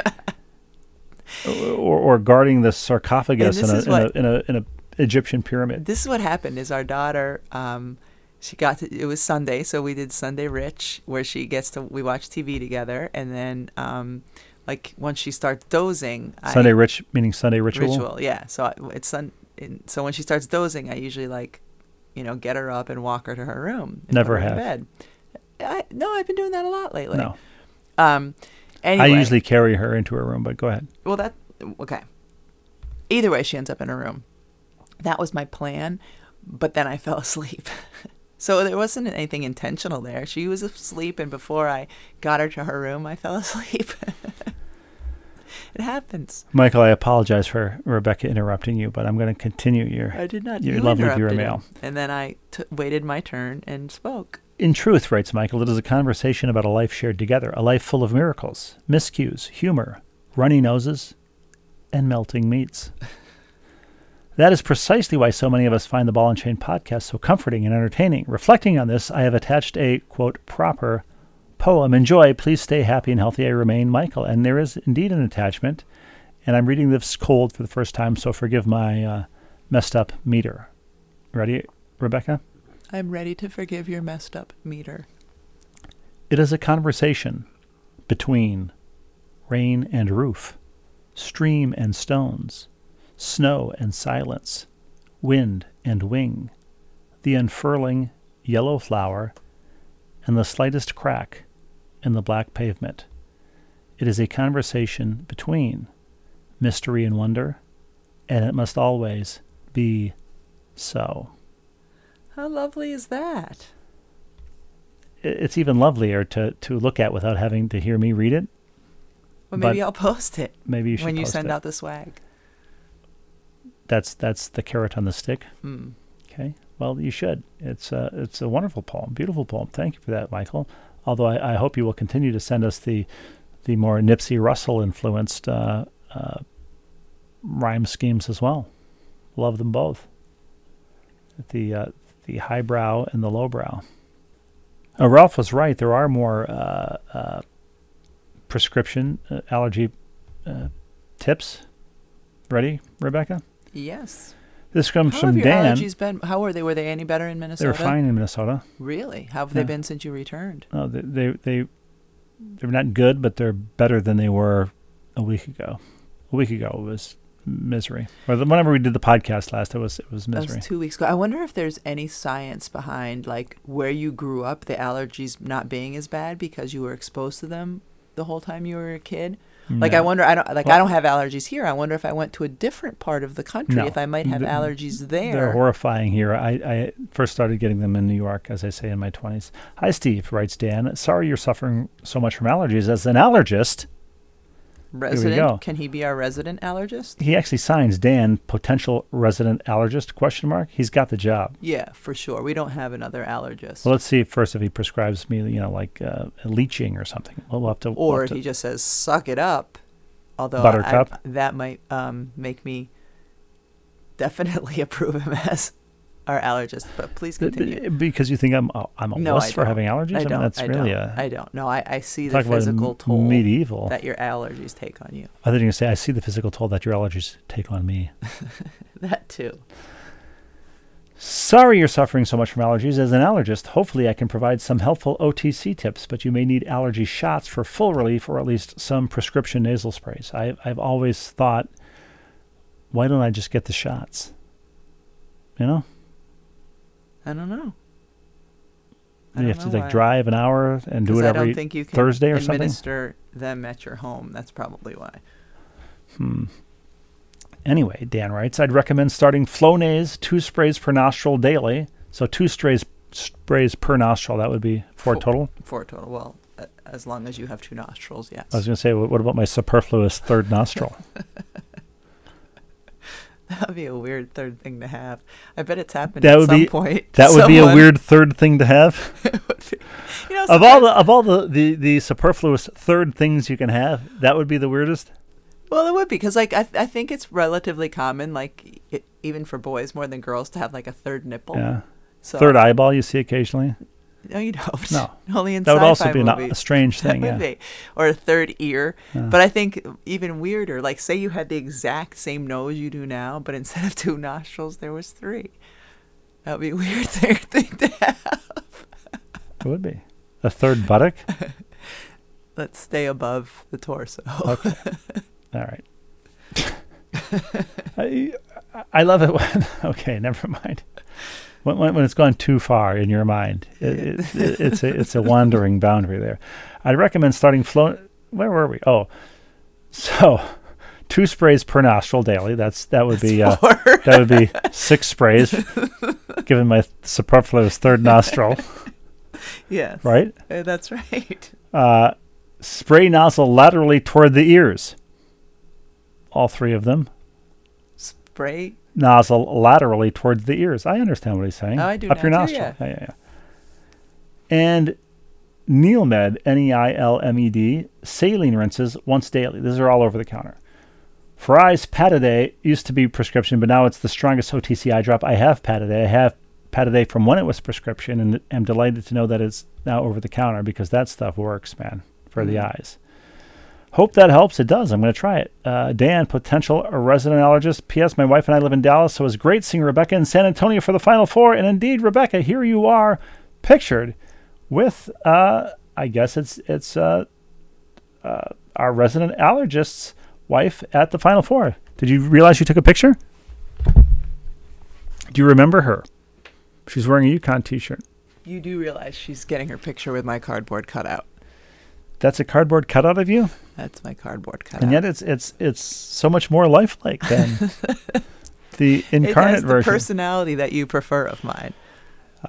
or, or guarding the sarcophagus in a, in, what, a, in a in a Egyptian pyramid. This is what happened: is our daughter. Um, She got to, it was Sunday, so we did Sunday Rich, where she gets to, we watch T V together, and then, um, like, once she starts dozing. Sunday I, Rich, meaning Sunday Ritual? Ritual, yeah. So I, it's sun, it, so when she starts dozing, I usually, like, you know, get her up and walk her to her room. Never have. Bed. I, no, I've been doing that a lot lately. No. Um, anyway. I usually carry her into her room, but go ahead. Well, that, okay. Either way, she ends up in her room. That was my plan, but then I fell asleep. So there wasn't anything intentional there. She was asleep, and before I got her to her room, I fell asleep. It happens. Michael, I apologize for Rebecca interrupting you, but I'm going to continue your I did not your love with your mail. And then I t- waited my turn and spoke. In truth, writes Michael, it is a conversation about a life shared together, a life full of miracles, miscues, humor, runny noses, and melting meats. That is precisely why so many of us find the Ball and Chain podcast so comforting and entertaining. Reflecting on this, I have attached a, quote, proper poem. Enjoy. Please stay happy and healthy. I remain Michael. And there is indeed an attachment. And I'm reading this cold for the first time, so forgive my uh, messed up meter. Ready, Rebecca? I'm ready to forgive your messed up meter. It is a conversation between rain and roof, stream and stones, snow and silence, wind and wing, the unfurling yellow flower, and the slightest crack in the black pavement. It is a conversation between mystery and wonder, and it must always be so. How lovely is that? It's even lovelier to, to look at without having to hear me read it. Well, maybe I'll post it. Maybe you should when you send out the swag. That's that's the carrot on the stick. Mm. Okay. Well, you should. It's a, it's a wonderful poem, beautiful poem. Thank you for that, Michael. Although I, I hope you will continue to send us the the more Nipsey Russell-influenced uh, uh, rhyme schemes as well. Love them both. The uh, the highbrow and the lowbrow. Uh, Ralph was right. There are more uh, uh, prescription uh, allergy uh, tips. Ready, Rebecca? Yes. This comes how from Dan. How have your allergies been? How were they? Were they any better in Minnesota? They were fine in Minnesota. Really? How have yeah. they been since you returned? Oh, they, they, they, they're not good, but they're better than they were a week ago. A a week ago was misery. Or the, whenever we did the podcast last, it was it was misery. That was two weeks ago. I wonder if there's any science behind like where you grew up, the allergies not being as bad because you were exposed to them the whole time you were a kid. No. Like I wonder, I don't like well, I don't have allergies here. I wonder if I went to a different part of the country, no, if I might have the, allergies there. They're horrifying here. I, I first started getting them in New York, as I say, in my twenties. Hi, Steve, writes Dan. Sorry you're suffering so much from allergies. As an allergist, resident, can he be our resident allergist? He actually signs Dan, potential resident allergist, question mark. He's got the job. Yeah, for sure. We don't have another allergist. Well, let's see first if he prescribes me, you know, like uh, leaching or something. We'll have to. Or we'll if to, he just says, suck it up. Although I, that might um, make me definitely approve him as our allergist. But please continue. Because you think I'm a, I'm a no, wuss for having allergies? I, I don't. Mean, that's I really don't. A, I don't. No, I, I see the physical toll medieval. that your allergies take on you. I thought you were going to say, I see the physical toll that your allergies take on me. That too. Sorry you're suffering so much from allergies. As an allergist, hopefully I can provide some helpful O T C tips, but you may need allergy shots for full relief or at least some prescription nasal sprays. I, I've always thought, why don't I just get the shots? You know? I don't know. I you don't have know to like why. drive an hour and do it every I don't think you can Thursday or something. Administer them at your home. That's probably why. Hmm. Anyway, Dan writes, I'd recommend starting Flonase, two sprays per nostril daily. So two sprays sprays per nostril. That would be four, four total. Four total. Well, uh, as long as you have two nostrils, yes. I was going to say, what about my superfluous third nostril? That would be a weird third thing to have. I bet it's happened that at would some be, point. That would be a weird third thing to have. It would be, you know, of all the of all the, the, the superfluous third things you can have, that would be the weirdest. Well, it would be because like I th- I think it's relatively common, like it, even for boys more than girls, to have like a third nipple. Yeah. So third eyeball you see occasionally. No, you don't. No. Only in that would also be movies. Not a strange thing. That would yeah. be. Or a third ear. Yeah. But I think even weirder, like say you had the exact same nose you do now, but instead of two nostrils, there was three. That would be a weird third thing to have. It would be. A third buttock? Let's stay above the torso. Okay. All right. I, I love it when... Okay, never mind. When, when it's gone too far in your mind, it, it, it, it's a it's a wandering boundary there. I'd recommend starting flow. Where were we? Oh, so two sprays per nostril daily. That's that would be uh, that would be six sprays, given my superfluous third nostril. Yes. Right. Uh, that's right. Uh, spray nozzle laterally toward the ears. All three of them. Spray. Nozzle laterally towards the ears. I understand what he's saying. Oh, I do. Up your nostril. Yeah. Yeah, yeah, yeah. And Neilmed, N E I L M E D, saline rinses once daily. These are all over the counter. For eyes, Pataday used to be prescription, but now it's the strongest O T C eye drop. I have Pataday. I have Pataday from when it was prescription, and I'm delighted to know that it's now over the counter because that stuff works, man, for mm-hmm. the eyes. Hope that helps. It does. I'm going to try it. Uh, Dan, potential resident allergist. P S. My wife and I live in Dallas, so it was great seeing Rebecca in San Antonio for the Final Four. And indeed, Rebecca, here you are, pictured with, uh, I guess it's it's uh, uh, our resident allergist's wife at the Final Four. Did you realize you took a picture? Do you remember her? She's wearing a UConn t-shirt. You do realize she's getting her picture with my cardboard cutout. That's a cardboard cutout of you? That's my cardboard cutout. And yet it's it's it's so much more lifelike than the incarnate version. It has the version. Personality that you prefer of mine.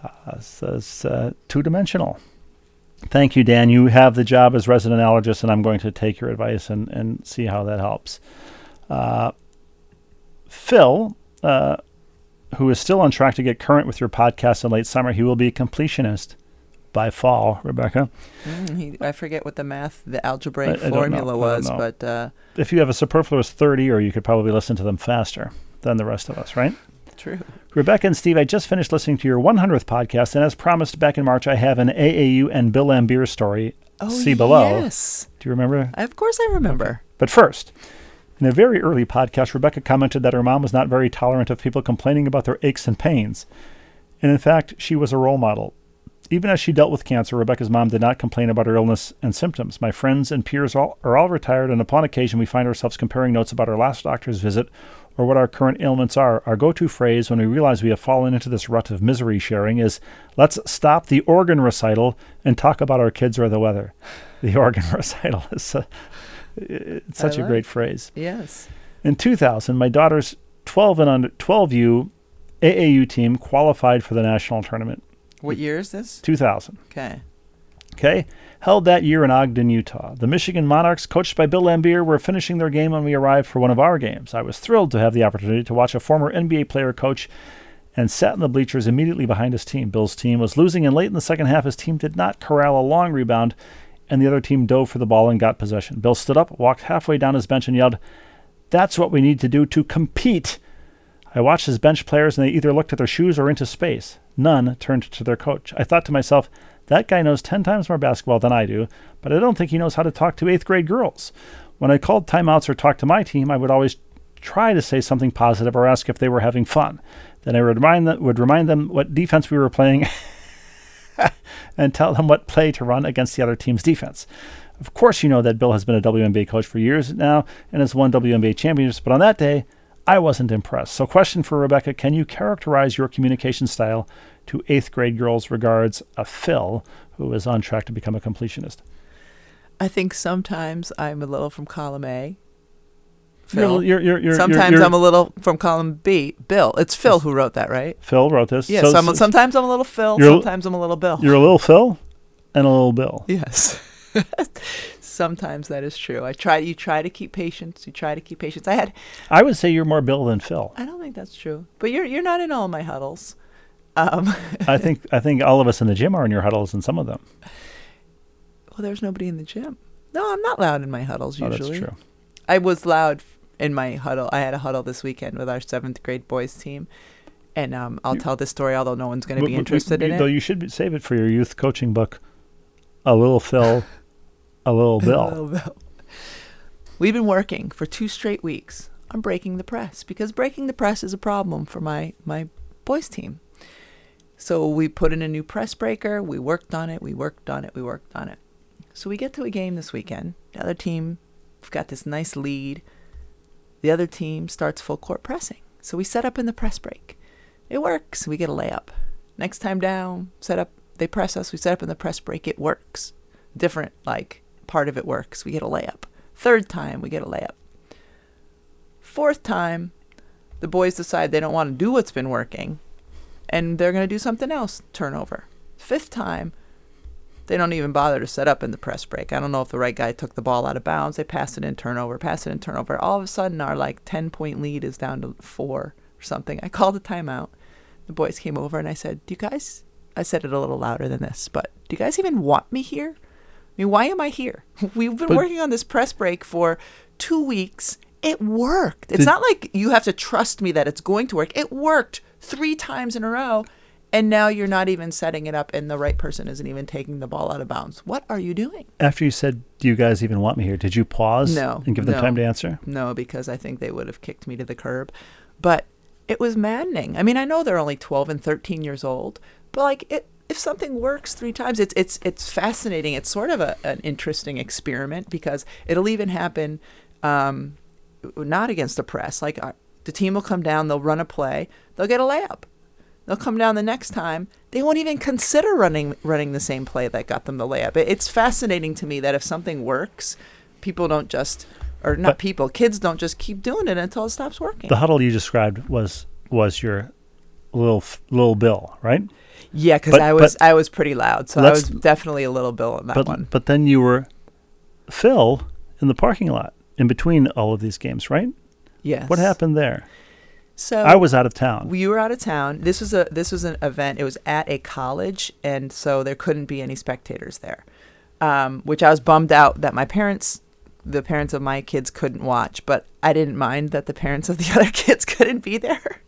Uh, so it's uh, two-dimensional. Thank you, Dan. You have the job as resident allergist, and I'm going to take your advice and, and see how that helps. Uh, Phil, uh, who is still on track to get current with your podcast in late summer, he will be a completionist by fall, Rebecca. Mm, he, I forget what the math, the algebraic I, I formula was, but... Uh, if you have a superfluous third ear, you could probably listen to them faster than the rest of us, right? True. Rebecca and Steve, I just finished listening to your one hundredth podcast, and as promised back in March, I have an A A U and Bill Laimbeer story. Oh, see below. Yes. Do you remember? I, of course I remember. Okay. But first, in a very early podcast, Rebecca commented that her mom was not very tolerant of people complaining about their aches and pains. And in fact, she was a role model. Even as she dealt with cancer, Rebecca's mom did not complain about her illness and symptoms. My friends and peers all, are all retired, and upon occasion we find ourselves comparing notes about our last doctor's visit or what our current ailments are. Our go-to phrase when we realize we have fallen into this rut of misery sharing is, let's stop the organ recital and talk about our kids or the weather. The organ recital is a, it's such I a like. great phrase. Yes. In two thousand, my daughter's twelve and under twelve U A A U team qualified for the national tournament. What year is this? two thousand. Okay. Okay. Held that year in Ogden, Utah. The Michigan Monarchs, coached by Bill Laimbeer, were finishing their game when we arrived for one of our games. I was thrilled to have the opportunity to watch a former N B A player coach and sat in the bleachers immediately behind his team. Bill's team was losing, and late in the second half, his team did not corral a long rebound, and the other team dove for the ball and got possession. Bill stood up, walked halfway down his bench, and yelled, "That's what we need to do to compete." I watched his bench players, and they either looked at their shoes or into space. None turned to their coach. I thought to myself, that guy knows ten times more basketball than I do, but I don't think he knows how to talk to eighth grade girls. When I called timeouts or talked to my team, I would always try to say something positive or ask if they were having fun. Then I would remind them, would remind them what defense we were playing and tell them what play to run against the other team's defense. Of course, you know that Bill has been a W N B A coach for years now and has won W N B A championships, but on that day, I wasn't impressed. So question for Rebecca, can you characterize your communication style to eighth grade girls? Regards, a Phil who is on track to become a completionist. I think sometimes I'm a little from column A. Phil. You're, you're, you're, you're, sometimes you're, you're, I'm a little from column B. Bill. It's Phil who wrote that, right? Phil wrote this. Yeah, so so I'm, sometimes I'm a little Phil, sometimes I'm a little Bill. You're a little Phil and a little Bill. Yes. Sometimes that is true. I try. You try to keep patience. You try to keep patience. I had. I would say you're more Bill than Phil. I don't think that's true. But you're you're not in all my huddles. Um, I think I think all of us in the gym are in your huddles, in some of them. Well, there's nobody in the gym. No, I'm not loud in my huddles usually. Oh, that's true. I was loud in my huddle. I had a huddle this weekend with our seventh grade boys team, and um, I'll you, tell this story, although no one's going to be interested you, in you, it. Though you should be, save it for your youth coaching book. A little Phil. A little Bill. A little Bill. We've been working for two straight weeks on breaking the press because breaking the press is a problem for my, my boys team. So we put in a new press breaker. We worked on it. We worked on it. We worked on it. So we get to a game this weekend. The other team, we've got this nice lead. The other team starts full court pressing. So we set up in the press break. It works. We get a layup. Next time down, set up. They press us. We set up in the press break. It works. Different, like... part of it works. We get a layup. Third time, we get a layup. Fourth time, the boys decide they don't want to do what's been working, and they're going to do something else. Turnover. Fifth time, they don't even bother to set up in the press break. I don't know if the right guy took the ball out of bounds. They pass it in turnover, pass it in turnover. All of a sudden, our like ten-point lead is down to four or something. I called a timeout. The boys came over, and I said, do you guys, I said it a little louder than this, but do you guys even want me here? I mean, why am I here? We've been but working on this press break for two weeks. It worked. It's not like you have to trust me that it's going to work. It worked three times in a row, and now you're not even setting it up, and the right person isn't even taking the ball out of bounds. What are you doing? After you said, do you guys even want me here, did you pause no, and give them no, time to answer? No, because I think they would have kicked me to the curb. But it was maddening. I mean, I know they're only twelve and thirteen years old, but like it. If something works three times, it's it's it's fascinating. It's sort of a, an interesting experiment because it'll even happen um, not against the press. Like our, the team will come down, they'll run a play, they'll get a layup. They'll come down the next time. They won't even consider running running the same play that got them the layup. It, it's fascinating to me that if something works, people don't just or not but people kids don't just keep doing it until it stops working. The huddle you described was was your little little Bill, right? Yeah, because I was I was pretty loud, so I was definitely a little Bill on that but, one. But then you were Phil in the parking lot in between all of these games, right? Yes. What happened there? So I was out of town. You were out of town. This was a this was an event. It was at a college, and so there couldn't be any spectators there, um, which I was bummed out that my parents, the parents of my kids, couldn't watch. But I didn't mind that the parents of the other kids couldn't be there.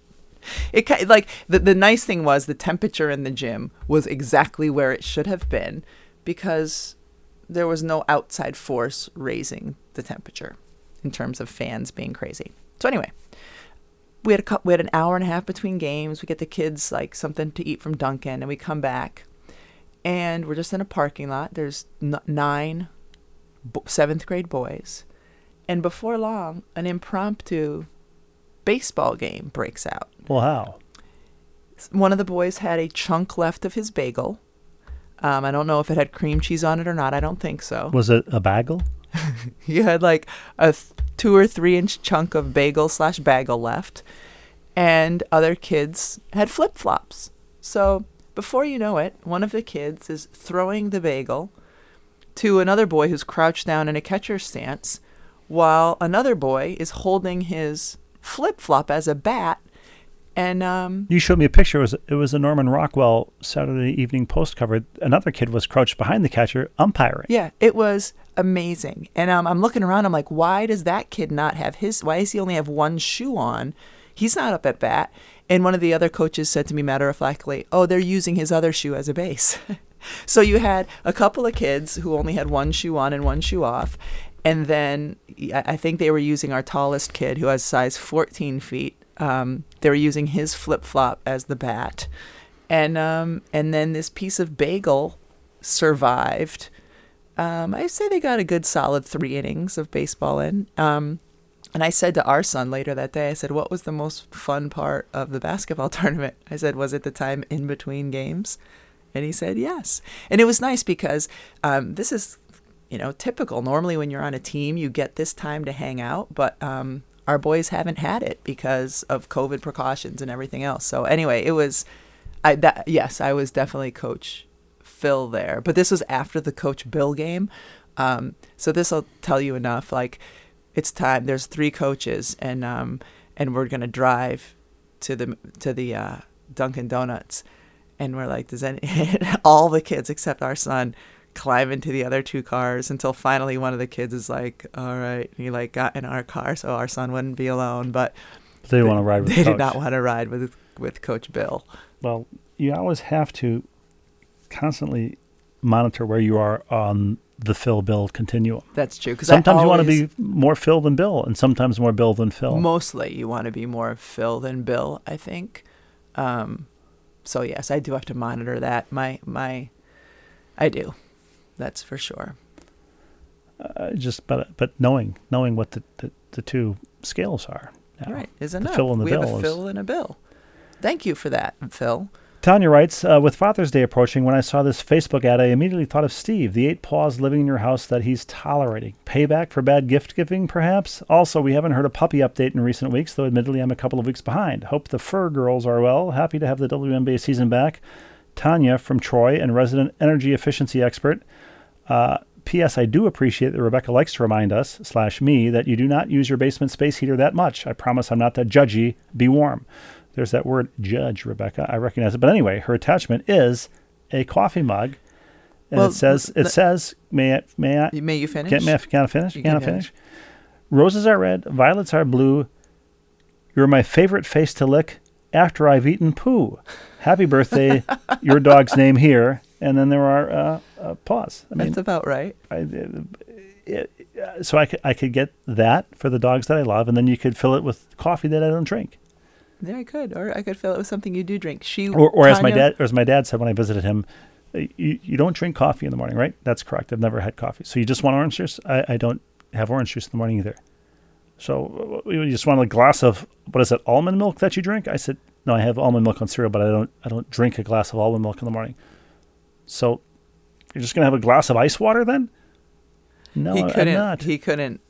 It like the, the nice thing was the temperature in the gym was exactly where it should have been because there was no outside force raising the temperature in terms of fans being crazy. So anyway, we had a, we had an hour and a half between games. We get the kids like something to eat from Dunkin', and we come back, And we're just in a parking lot. There's n- nine bo- seventh grade boys. And before long, an impromptu baseball game breaks out. Wow. One of the boys had a chunk left of his bagel. Um, I don't know if it had cream cheese on it or not. I don't think so. Was it a bagel? You had like a th- two or three inch chunk of bagel slash bagel left. And other kids had flip-flops. So before you know it, one of the kids is throwing the bagel to another boy who's crouched down in a catcher stance, while another boy is holding his flip-flop as a bat. And um, you showed me a picture. It was, it was a Norman Rockwell Saturday Evening Post cover. Another kid was crouched behind the catcher, umpiring. Yeah, it was amazing. And um, I'm looking around. I'm like, why does that kid not have his? Why does he only have one shoe on? He's not up at bat. And one of the other coaches said to me matter-of-factly, oh, they're using his other shoe as a base. So you had a couple of kids who only had one shoe on and one shoe off. And then I think they were using our tallest kid, who has size fourteen feet. Um, they were using his flip-flop as the bat. And um, and then this piece of bagel survived. Um, I say they got a good solid three innings of baseball in. Um And I said to our son later that day, I said, what was the most fun part of the basketball tournament? I said, was it the time in between games? And he said, yes. And it was nice because um, this is, you know, typical. Normally when you're on a team, you get this time to hang out. But um, our boys haven't had it because of COVID precautions and everything else. So anyway, it was, I that, yes, I was definitely Coach Phil there. But this was after the Coach Bill game. Um, so this will tell you enough. Like, it's time. There's three coaches, and um, and we're gonna drive to the to the uh, Dunkin' Donuts, and we're like, does any all the kids except our son climb into the other two cars until finally one of the kids is like, all right, and he like got in our car so our son wouldn't be alone, but they want to ride. With they coach. Did not want to ride with with Coach Bill. Well, you always have to constantly monitor where you are on the Phil Bill continuum. That's true. Sometimes you want to be more Phil than Bill, and sometimes more Bill than Phil. Mostly you want to be more Phil than Bill, I think. Um, so yes, I do have to monitor that. My my, I do. That's for sure. Uh, just but but knowing knowing what the, the, the two scales are. Now. Right, is enough. The Phil and the we Bill. We have a Phil and a Bill. Thank you for that, Phil. Tanya writes, uh, with Father's Day approaching, when I saw this Facebook ad, I immediately thought of Steve, the eight paws living in your house that he's tolerating. Payback for bad gift giving, perhaps? Also, we haven't heard a puppy update in recent weeks, though admittedly I'm a couple of weeks behind. Hope the fur girls are well. Happy to have the W N B A season back. Tanya from Troy and resident energy efficiency expert. Uh, P S. I do appreciate that Rebecca likes to remind us, slash me, that you do not use your basement space heater that much. I promise I'm not that judgy. Be warm. There's that word, judge, Rebecca. I recognize it. But anyway, her attachment is a coffee mug. And well, it says, it says, may I, may I? May you finish? Can, may I, can I finish? You can, can I finish? finish? Roses are red. Violets are blue. You're my favorite face to lick after I've eaten poo. Happy birthday. Your dog's name here. And then there are uh, uh, paws. I mean, that's about right. I, it, it, so I could, I could get that for the dogs that I love. And then you could fill it with coffee that I don't drink. Yeah, I could, or I could fill it with something you do drink. She, or, or as my dad, or as my dad said when I visited him, you, you don't drink coffee in the morning, right? That's correct. I've never had coffee. So you just want orange juice? I, I don't have orange juice in the morning either. So you just want a glass of what is it, almond milk that you drink? I said no. I have almond milk on cereal, but I don't. I don't drink a glass of almond milk in the morning. So you're just gonna have a glass of ice water then? No, he couldn't, I'm not. He couldn't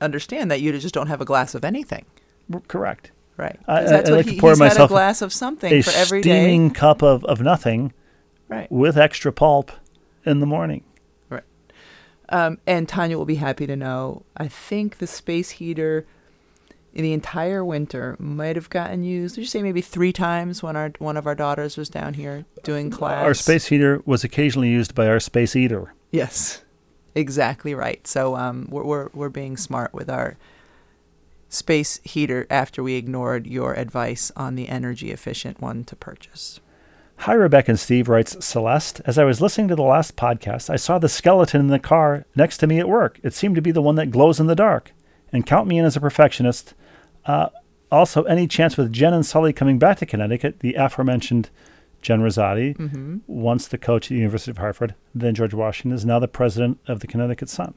understand that you just don't have a glass of anything. Correct. Right. I, that's I, I what like he, to pour he's myself had a glass of something for every day. A steaming cup of, of nothing, right, with extra pulp in the morning. Right. Um, and Tanya will be happy to know, I think the space heater in the entire winter might have gotten used, did you say maybe three times when our one of our daughters was down here doing class? Our space heater was occasionally used by our space eater. Yes, exactly right. So um, we're, we're we're being smart with our space heater after we ignored your advice on the energy efficient one to purchase. Hi, Rebecca and Steve, writes Celeste. As I was listening to the last podcast, I saw the skeleton in the car next to me at work. It seemed to be the one that glows in the dark. And count me in as a perfectionist. Uh, also, any chance with Jen and Sully coming back to Connecticut, the aforementioned Jen Rosati, mm-hmm. once the coach at the University of Hartford, then George Washington, is now the president of the Connecticut Sun.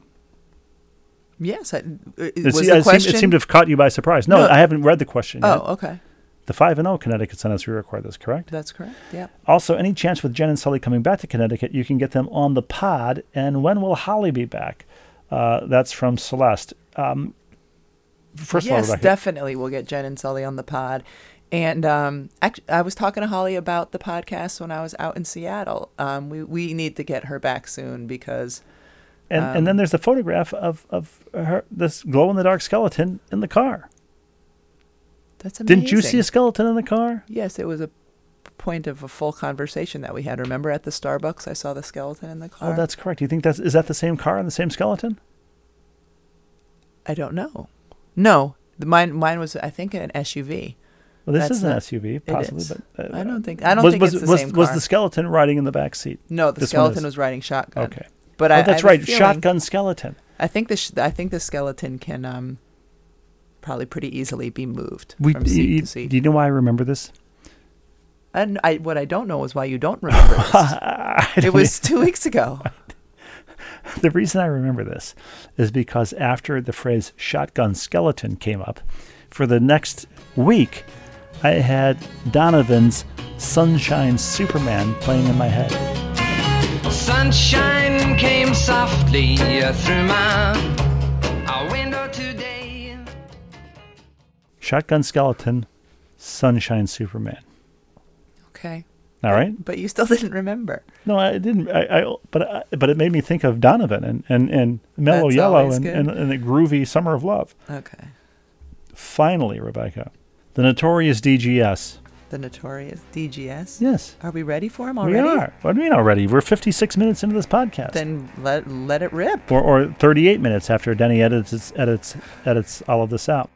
Yes. I, it, was the question? Seemed, it seemed to have caught you by surprise. No, no. I haven't read the question yet. Oh, okay. The five and oh Connecticut Sun as we record this, correct? That's correct, yeah. Also, any chance with Jen and Sully coming back to Connecticut, you can get them on the pod. And when will Holly be back? Uh, that's from Celeste. Um, first yes, of all, Yes, definitely here. We'll get Jen and Sully on the pod. And um, actually, I was talking to Holly about the podcast when I was out in Seattle. Um, we, we need to get her back soon because... And, um, and then there's the photograph of, of her, this glow-in-the-dark skeleton in the car. That's amazing. Didn't you see a skeleton in the car? Yes, it was a point of a full conversation that we had. Remember at the Starbucks, I saw the skeleton in the car? Oh, that's correct. Do you think that's, is that the same car and the same skeleton? I don't know. No, the, mine mine was, I think, an S U V. Well, this that's is an not, S U V, possibly. But uh, I don't think I don't was, think was, it's the was, same car. Was the skeleton riding in the back seat? No, the this skeleton was riding shotgun. Okay, but oh, I, that's I right, feeling, shotgun skeleton. I think the sh- I think the skeleton can. Um, probably pretty easily be moved we, from seat you, to seat. Do you know why I remember this? And I, what I don't know is why you don't remember this. It don't was know. Two weeks ago. The reason I remember this is because after the phrase shotgun skeleton came up, for the next week, I had Donovan's Sunshine Superman playing in my head. Sunshine came softly through my our window today. Shotgun skeleton, Sunshine Superman. Okay. All right. But, but you still didn't remember. No, I didn't. I, I but I, but it made me think of Donovan and and, and Mellow That's Yellow and, and and the groovy Summer of Love. Okay. Finally, Rebecca, the notorious D G S. The notorious D G S. Yes. Are we ready for him already? We are. What do you mean already? We're fifty-six minutes into this podcast. Then let let it rip. Or or thirty-eight minutes after Denny edits its, edits edits all of this out.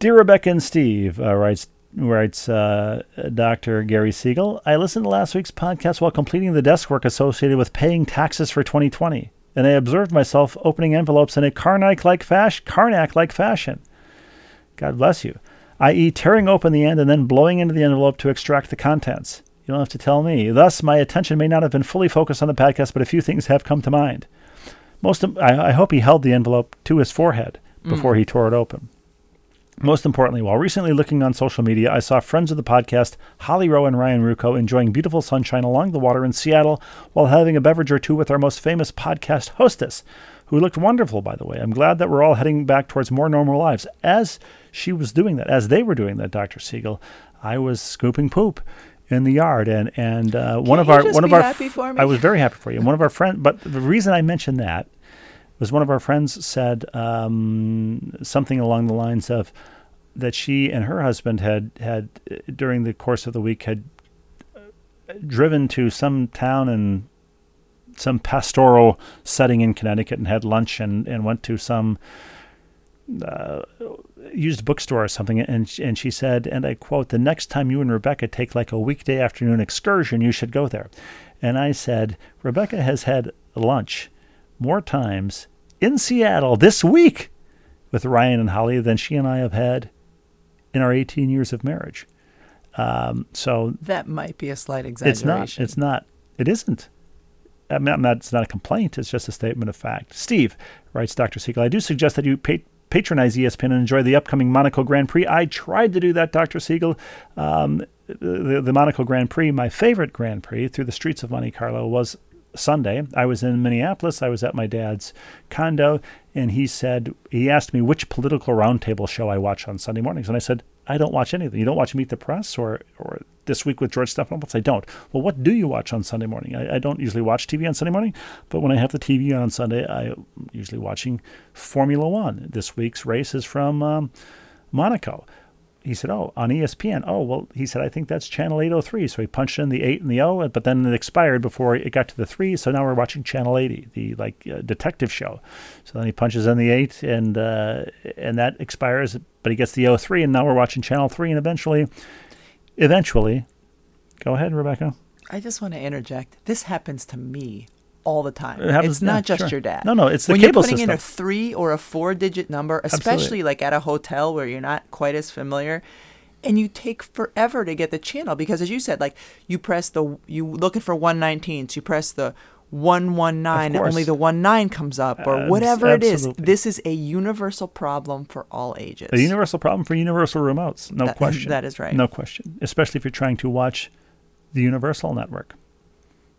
Dear Rebecca and Steve, uh, writes writes uh, Doctor Gary Siegel, I listened to last week's podcast while completing the desk work associated with paying taxes for twenty twenty, and I observed myself opening envelopes in a Karnak-like fashion. Karnak-like fashion. God bless you. that is tearing open the end and then blowing into the envelope to extract the contents. You don't have to tell me. Thus, my attention may not have been fully focused on the podcast, but a few things have come to mind. Most, of, I, I hope he held the envelope to his forehead before mm. he tore it open. Most importantly, while recently looking on social media, I saw friends of the podcast, Holly Rowe and Ryan Rucco, enjoying beautiful sunshine along the water in Seattle while having a beverage or two with our most famous podcast hostess, who looked wonderful, by the way. I'm glad that we're all heading back towards more normal lives. As she was doing that, as they were doing that, Doctor Siegel, I was scooping poop in the yard, and and uh, one of our one of our happy for me? I was very happy for you. And one of our friends, but the reason I mentioned that. Was one of our friends said um, something along the lines of that she and her husband had, had uh, during the course of the week, had uh, driven to some town in some pastoral setting in Connecticut and had lunch and, and went to some uh, used bookstore or something. And, and she said, and I quote, the next time you and Rebecca take like a weekday afternoon excursion, you should go there. And I said, Rebecca has had lunch more times in Seattle this week with Ryan and Holly than she and I have had in our eighteen years of marriage. Um, so that might be a slight exaggeration. It's not. It's not. It isn't. I'm not, I'm not, it's not a complaint. It's just a statement of fact. Steve, writes Doctor Siegel, I do suggest that you pay, patronize E S P N and enjoy the upcoming Monaco Grand Prix. I tried to do that, Doctor Siegel. Um, the, the Monaco Grand Prix, my favorite Grand Prix, through the streets of Monte Carlo, was Sunday. I was in Minneapolis. I was at my dad's condo, and he said, he asked me which political roundtable show I watch on Sunday mornings. And I said, I don't watch anything. You don't watch Meet the Press or, or This Week with George Stephanopoulos? I don't. Well, what do you watch on Sunday morning? I, I don't usually watch T V on Sunday morning, but when I have the T V on Sunday, I'm usually watching Formula One. This week's race is from um, Monaco. He said, oh, on E S P N. Oh, well, he said, I think that's channel eight oh three. So he punched in the eight and the O, but then it expired before it got to the three. So now we're watching channel eighty, the like uh, detective show. So then he punches in the eight and uh, and that expires, but he gets the oh three, and now we're watching channel three. And eventually, eventually, go ahead, Rebecca. I just want to interject. This happens to me all the time. It happens, it's not yeah, just sure. your dad. No, no, it's the when cable system. When you're putting system. in a three or a four digit number, especially Absolutely. like at a hotel where you're not quite as familiar, and you take forever to get the channel because, as you said, like you press the you looking for one nineteen, so you press the one one nine, and only the one nine comes up, or uh, whatever absolutely. It is. This is a universal problem for all ages. A universal problem for universal remotes, no that, question. That is right. No question, especially if you're trying to watch the Universal Network.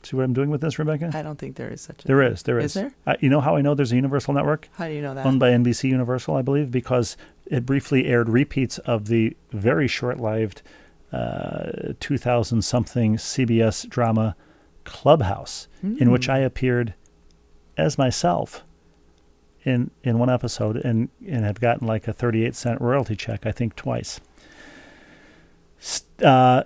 See what I'm doing with this, Rebecca? I don't think there is such a there thing. There is. There is. Is there? I, you know how I know there's a Universal Network? How do you know that? Owned by N B C Universal, I believe, because it briefly aired repeats of the very short-lived two thousand something uh, C B S drama Clubhouse, mm. in which I appeared as myself in in one episode and, and have gotten like a thirty-eight cent royalty check, I think, twice. Uh...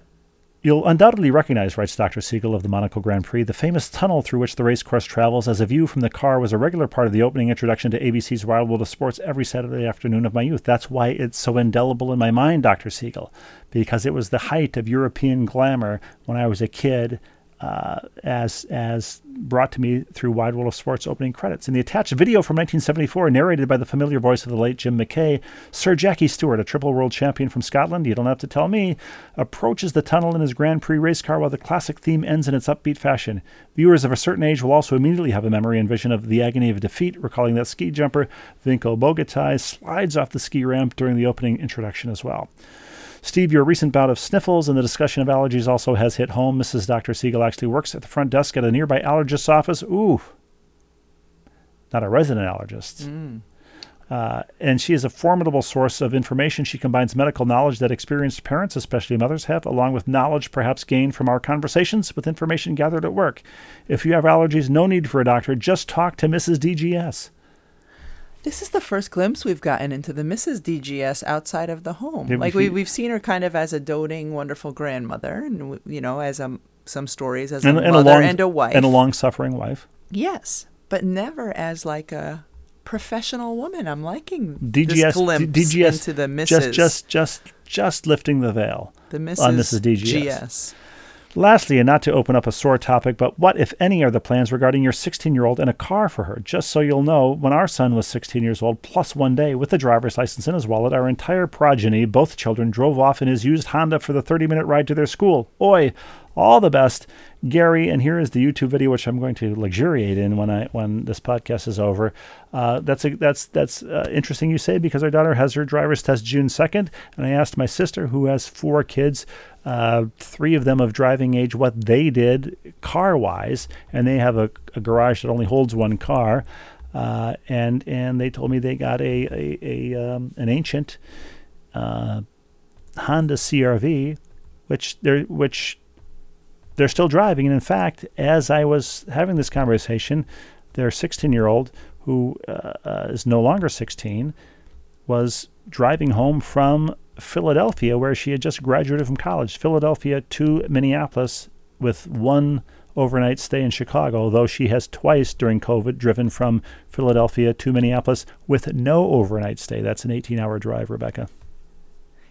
You'll undoubtedly recognize, writes Doctor Siegel of the Monaco Grand Prix, the famous tunnel through which the race course travels, as a view from the car was a regular part of the opening introduction to A B C's Wide World of Sports every Saturday afternoon of my youth. That's why it's so indelible in my mind, Doctor Siegel, because it was the height of European glamour when I was a kid, uh, as as brought to me through Wide World of Sports opening credits. In the attached video from nineteen seventy-four, narrated by the familiar voice of the late Jim McKay, Sir Jackie Stewart, a triple world champion from Scotland, you don't have to tell me, approaches the tunnel in his Grand Prix race car while the classic theme ends in its upbeat fashion. Viewers of a certain age will also immediately have a memory and vision of the agony of defeat, recalling that ski jumper Vinko Bogatai slides off the ski ramp during the opening introduction as well. Steve, your recent bout of sniffles and the discussion of allergies also has hit home. Missus Doctor Siegel actually works at the front desk at a nearby allergist's office. Ooh, not a resident allergist. Mm. Uh, and she is a formidable source of information. She combines medical knowledge that experienced parents, especially mothers, have, along with knowledge perhaps gained from our conversations with information gathered at work. If you have allergies, no need for a doctor. Just talk to Missus D G S. This is the first glimpse we've gotten into the Missus D G S outside of the home. Did like we, we've seen her kind of as a doting, wonderful grandmother, and you know, as a, some stories as and, a and mother a long, and a wife, and a long-suffering wife. Yes, but never as like a professional woman. I'm liking D G S, this glimpse D- DGS, into the Missus Just, just, just, just lifting the veil. The Missus on Missus D G S. G S. Lastly, and not to open up a sore topic, but what, if any, are the plans regarding your sixteen-year-old and a car for her? Just so you'll know, when our son was sixteen years old, plus one day, with a driver's license in his wallet, our entire progeny, both children, drove off in his used Honda for the thirty-minute ride to their school. Oi, all the best, Gary. And here is the YouTube video, which I'm going to luxuriate in when I when this podcast is over. Uh, that's a, that's that's uh, interesting you say, because our daughter has her driver's test June second, and I asked my sister, who has four kids, Uh, three of them of driving age, what they did car-wise, and they have a, a garage that only holds one car, uh, and and they told me they got a a, a um, an ancient uh, Honda C R V, which they're which they're still driving. And in fact, as I was having this conversation, their sixteen-year-old, who uh, uh, is no longer sixteen, was driving home from Philadelphia, where she had just graduated from college, Philadelphia to Minneapolis, with one overnight stay in Chicago, though she has twice during COVID driven from Philadelphia to Minneapolis with no overnight stay. That's an eighteen-hour drive, Rebecca.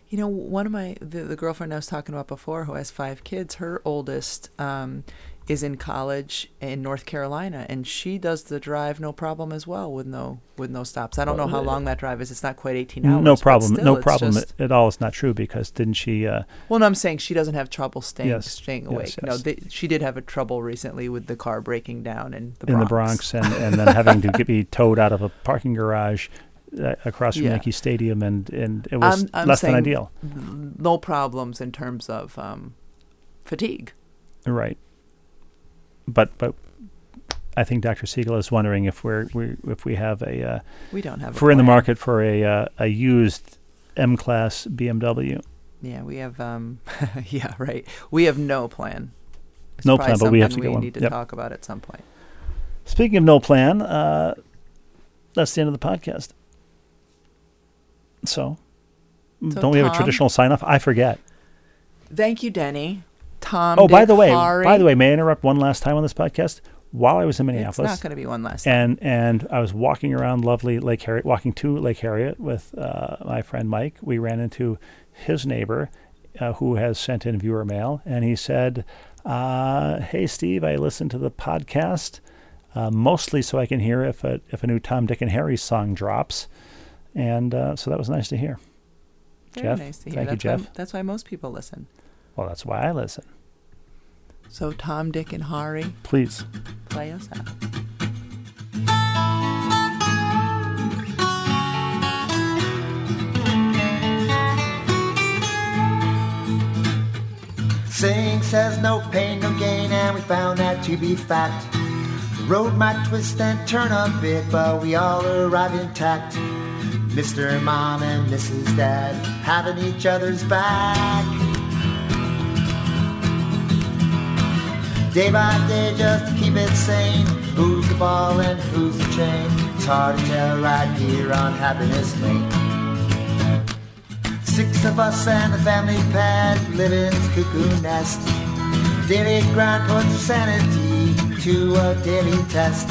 You know, one of my, the, the girlfriend I was talking about before, who has five kids, her oldest um, is in college in North Carolina, and she does the drive no problem as well, with no with no stops. I don't know how long that drive is. It's not quite eighteen hours. No problem. Still, no problem just, at all. It's not true, because didn't she? Uh, well, no, I'm saying she doesn't have trouble staying yes, staying awake. Yes, yes. No, they, she did have a trouble recently with the car breaking down in the Bronx. In the Bronx, and, and then having to get, be towed out of a parking garage uh, across from yeah. Yankee Stadium, and, and it was I'm, I'm less than ideal. No problems in terms of um, fatigue. Right. But but I think Doctor Siegel is wondering if we're we if we have a uh, we don't have if a we're plan. In the market for a uh, a used M-Class B M W. Yeah, we have um yeah right we have no plan. It's no plan, but we have to we go need on. to yep. talk about at some point. Speaking of no plan, uh, that's the end of the podcast. So, so don't Tom, we have a traditional sign off? I forget. Thank you, Denny. Tom, oh, Dick, by the way, Harry. by the way, may I interrupt one last time on this podcast? While I was in Minneapolis, it's not going to be one last time. And and I was walking around lovely Lake Harriet, walking to Lake Harriet with uh, my friend Mike. We ran into his neighbor, uh, who has sent in viewer mail, and he said, uh, "Hey, Steve, I listened to the podcast uh, mostly so I can hear if a if a new Tom, Dick, and Harry song drops," and uh, so that was nice to hear. Very Jeff, nice to hear. Thank that's you, Jeff. Why, that's why most people listen. Well, that's why I listen. So, Tom, Dick, and Harry, please play us out. Sing says no pain, no gain, and we found that to be fact. The road might twist and turn a bit, but we all arrive intact. Mister Mom and Missus Dad having each other's back. Day by day, just to keep it sane. Who's the ball and who's the chain? It's hard to tell right here on Happiness Lane. Six of us and a family pet live in this cuckoo nest. Daily grind puts sanity to a daily test.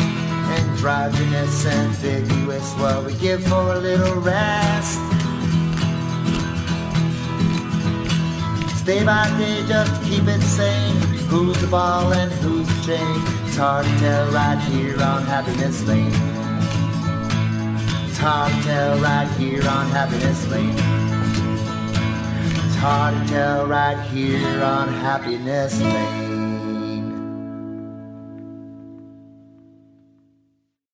And driviness and ambiguous, what we give for a little rest. Day by day, just to keep it sane. Who's the ball and who's the chain? It's hard to tell right here on Happiness Lane. It's hard to tell right here on Happiness Lane. Hard to tell right here on Happiness Lane.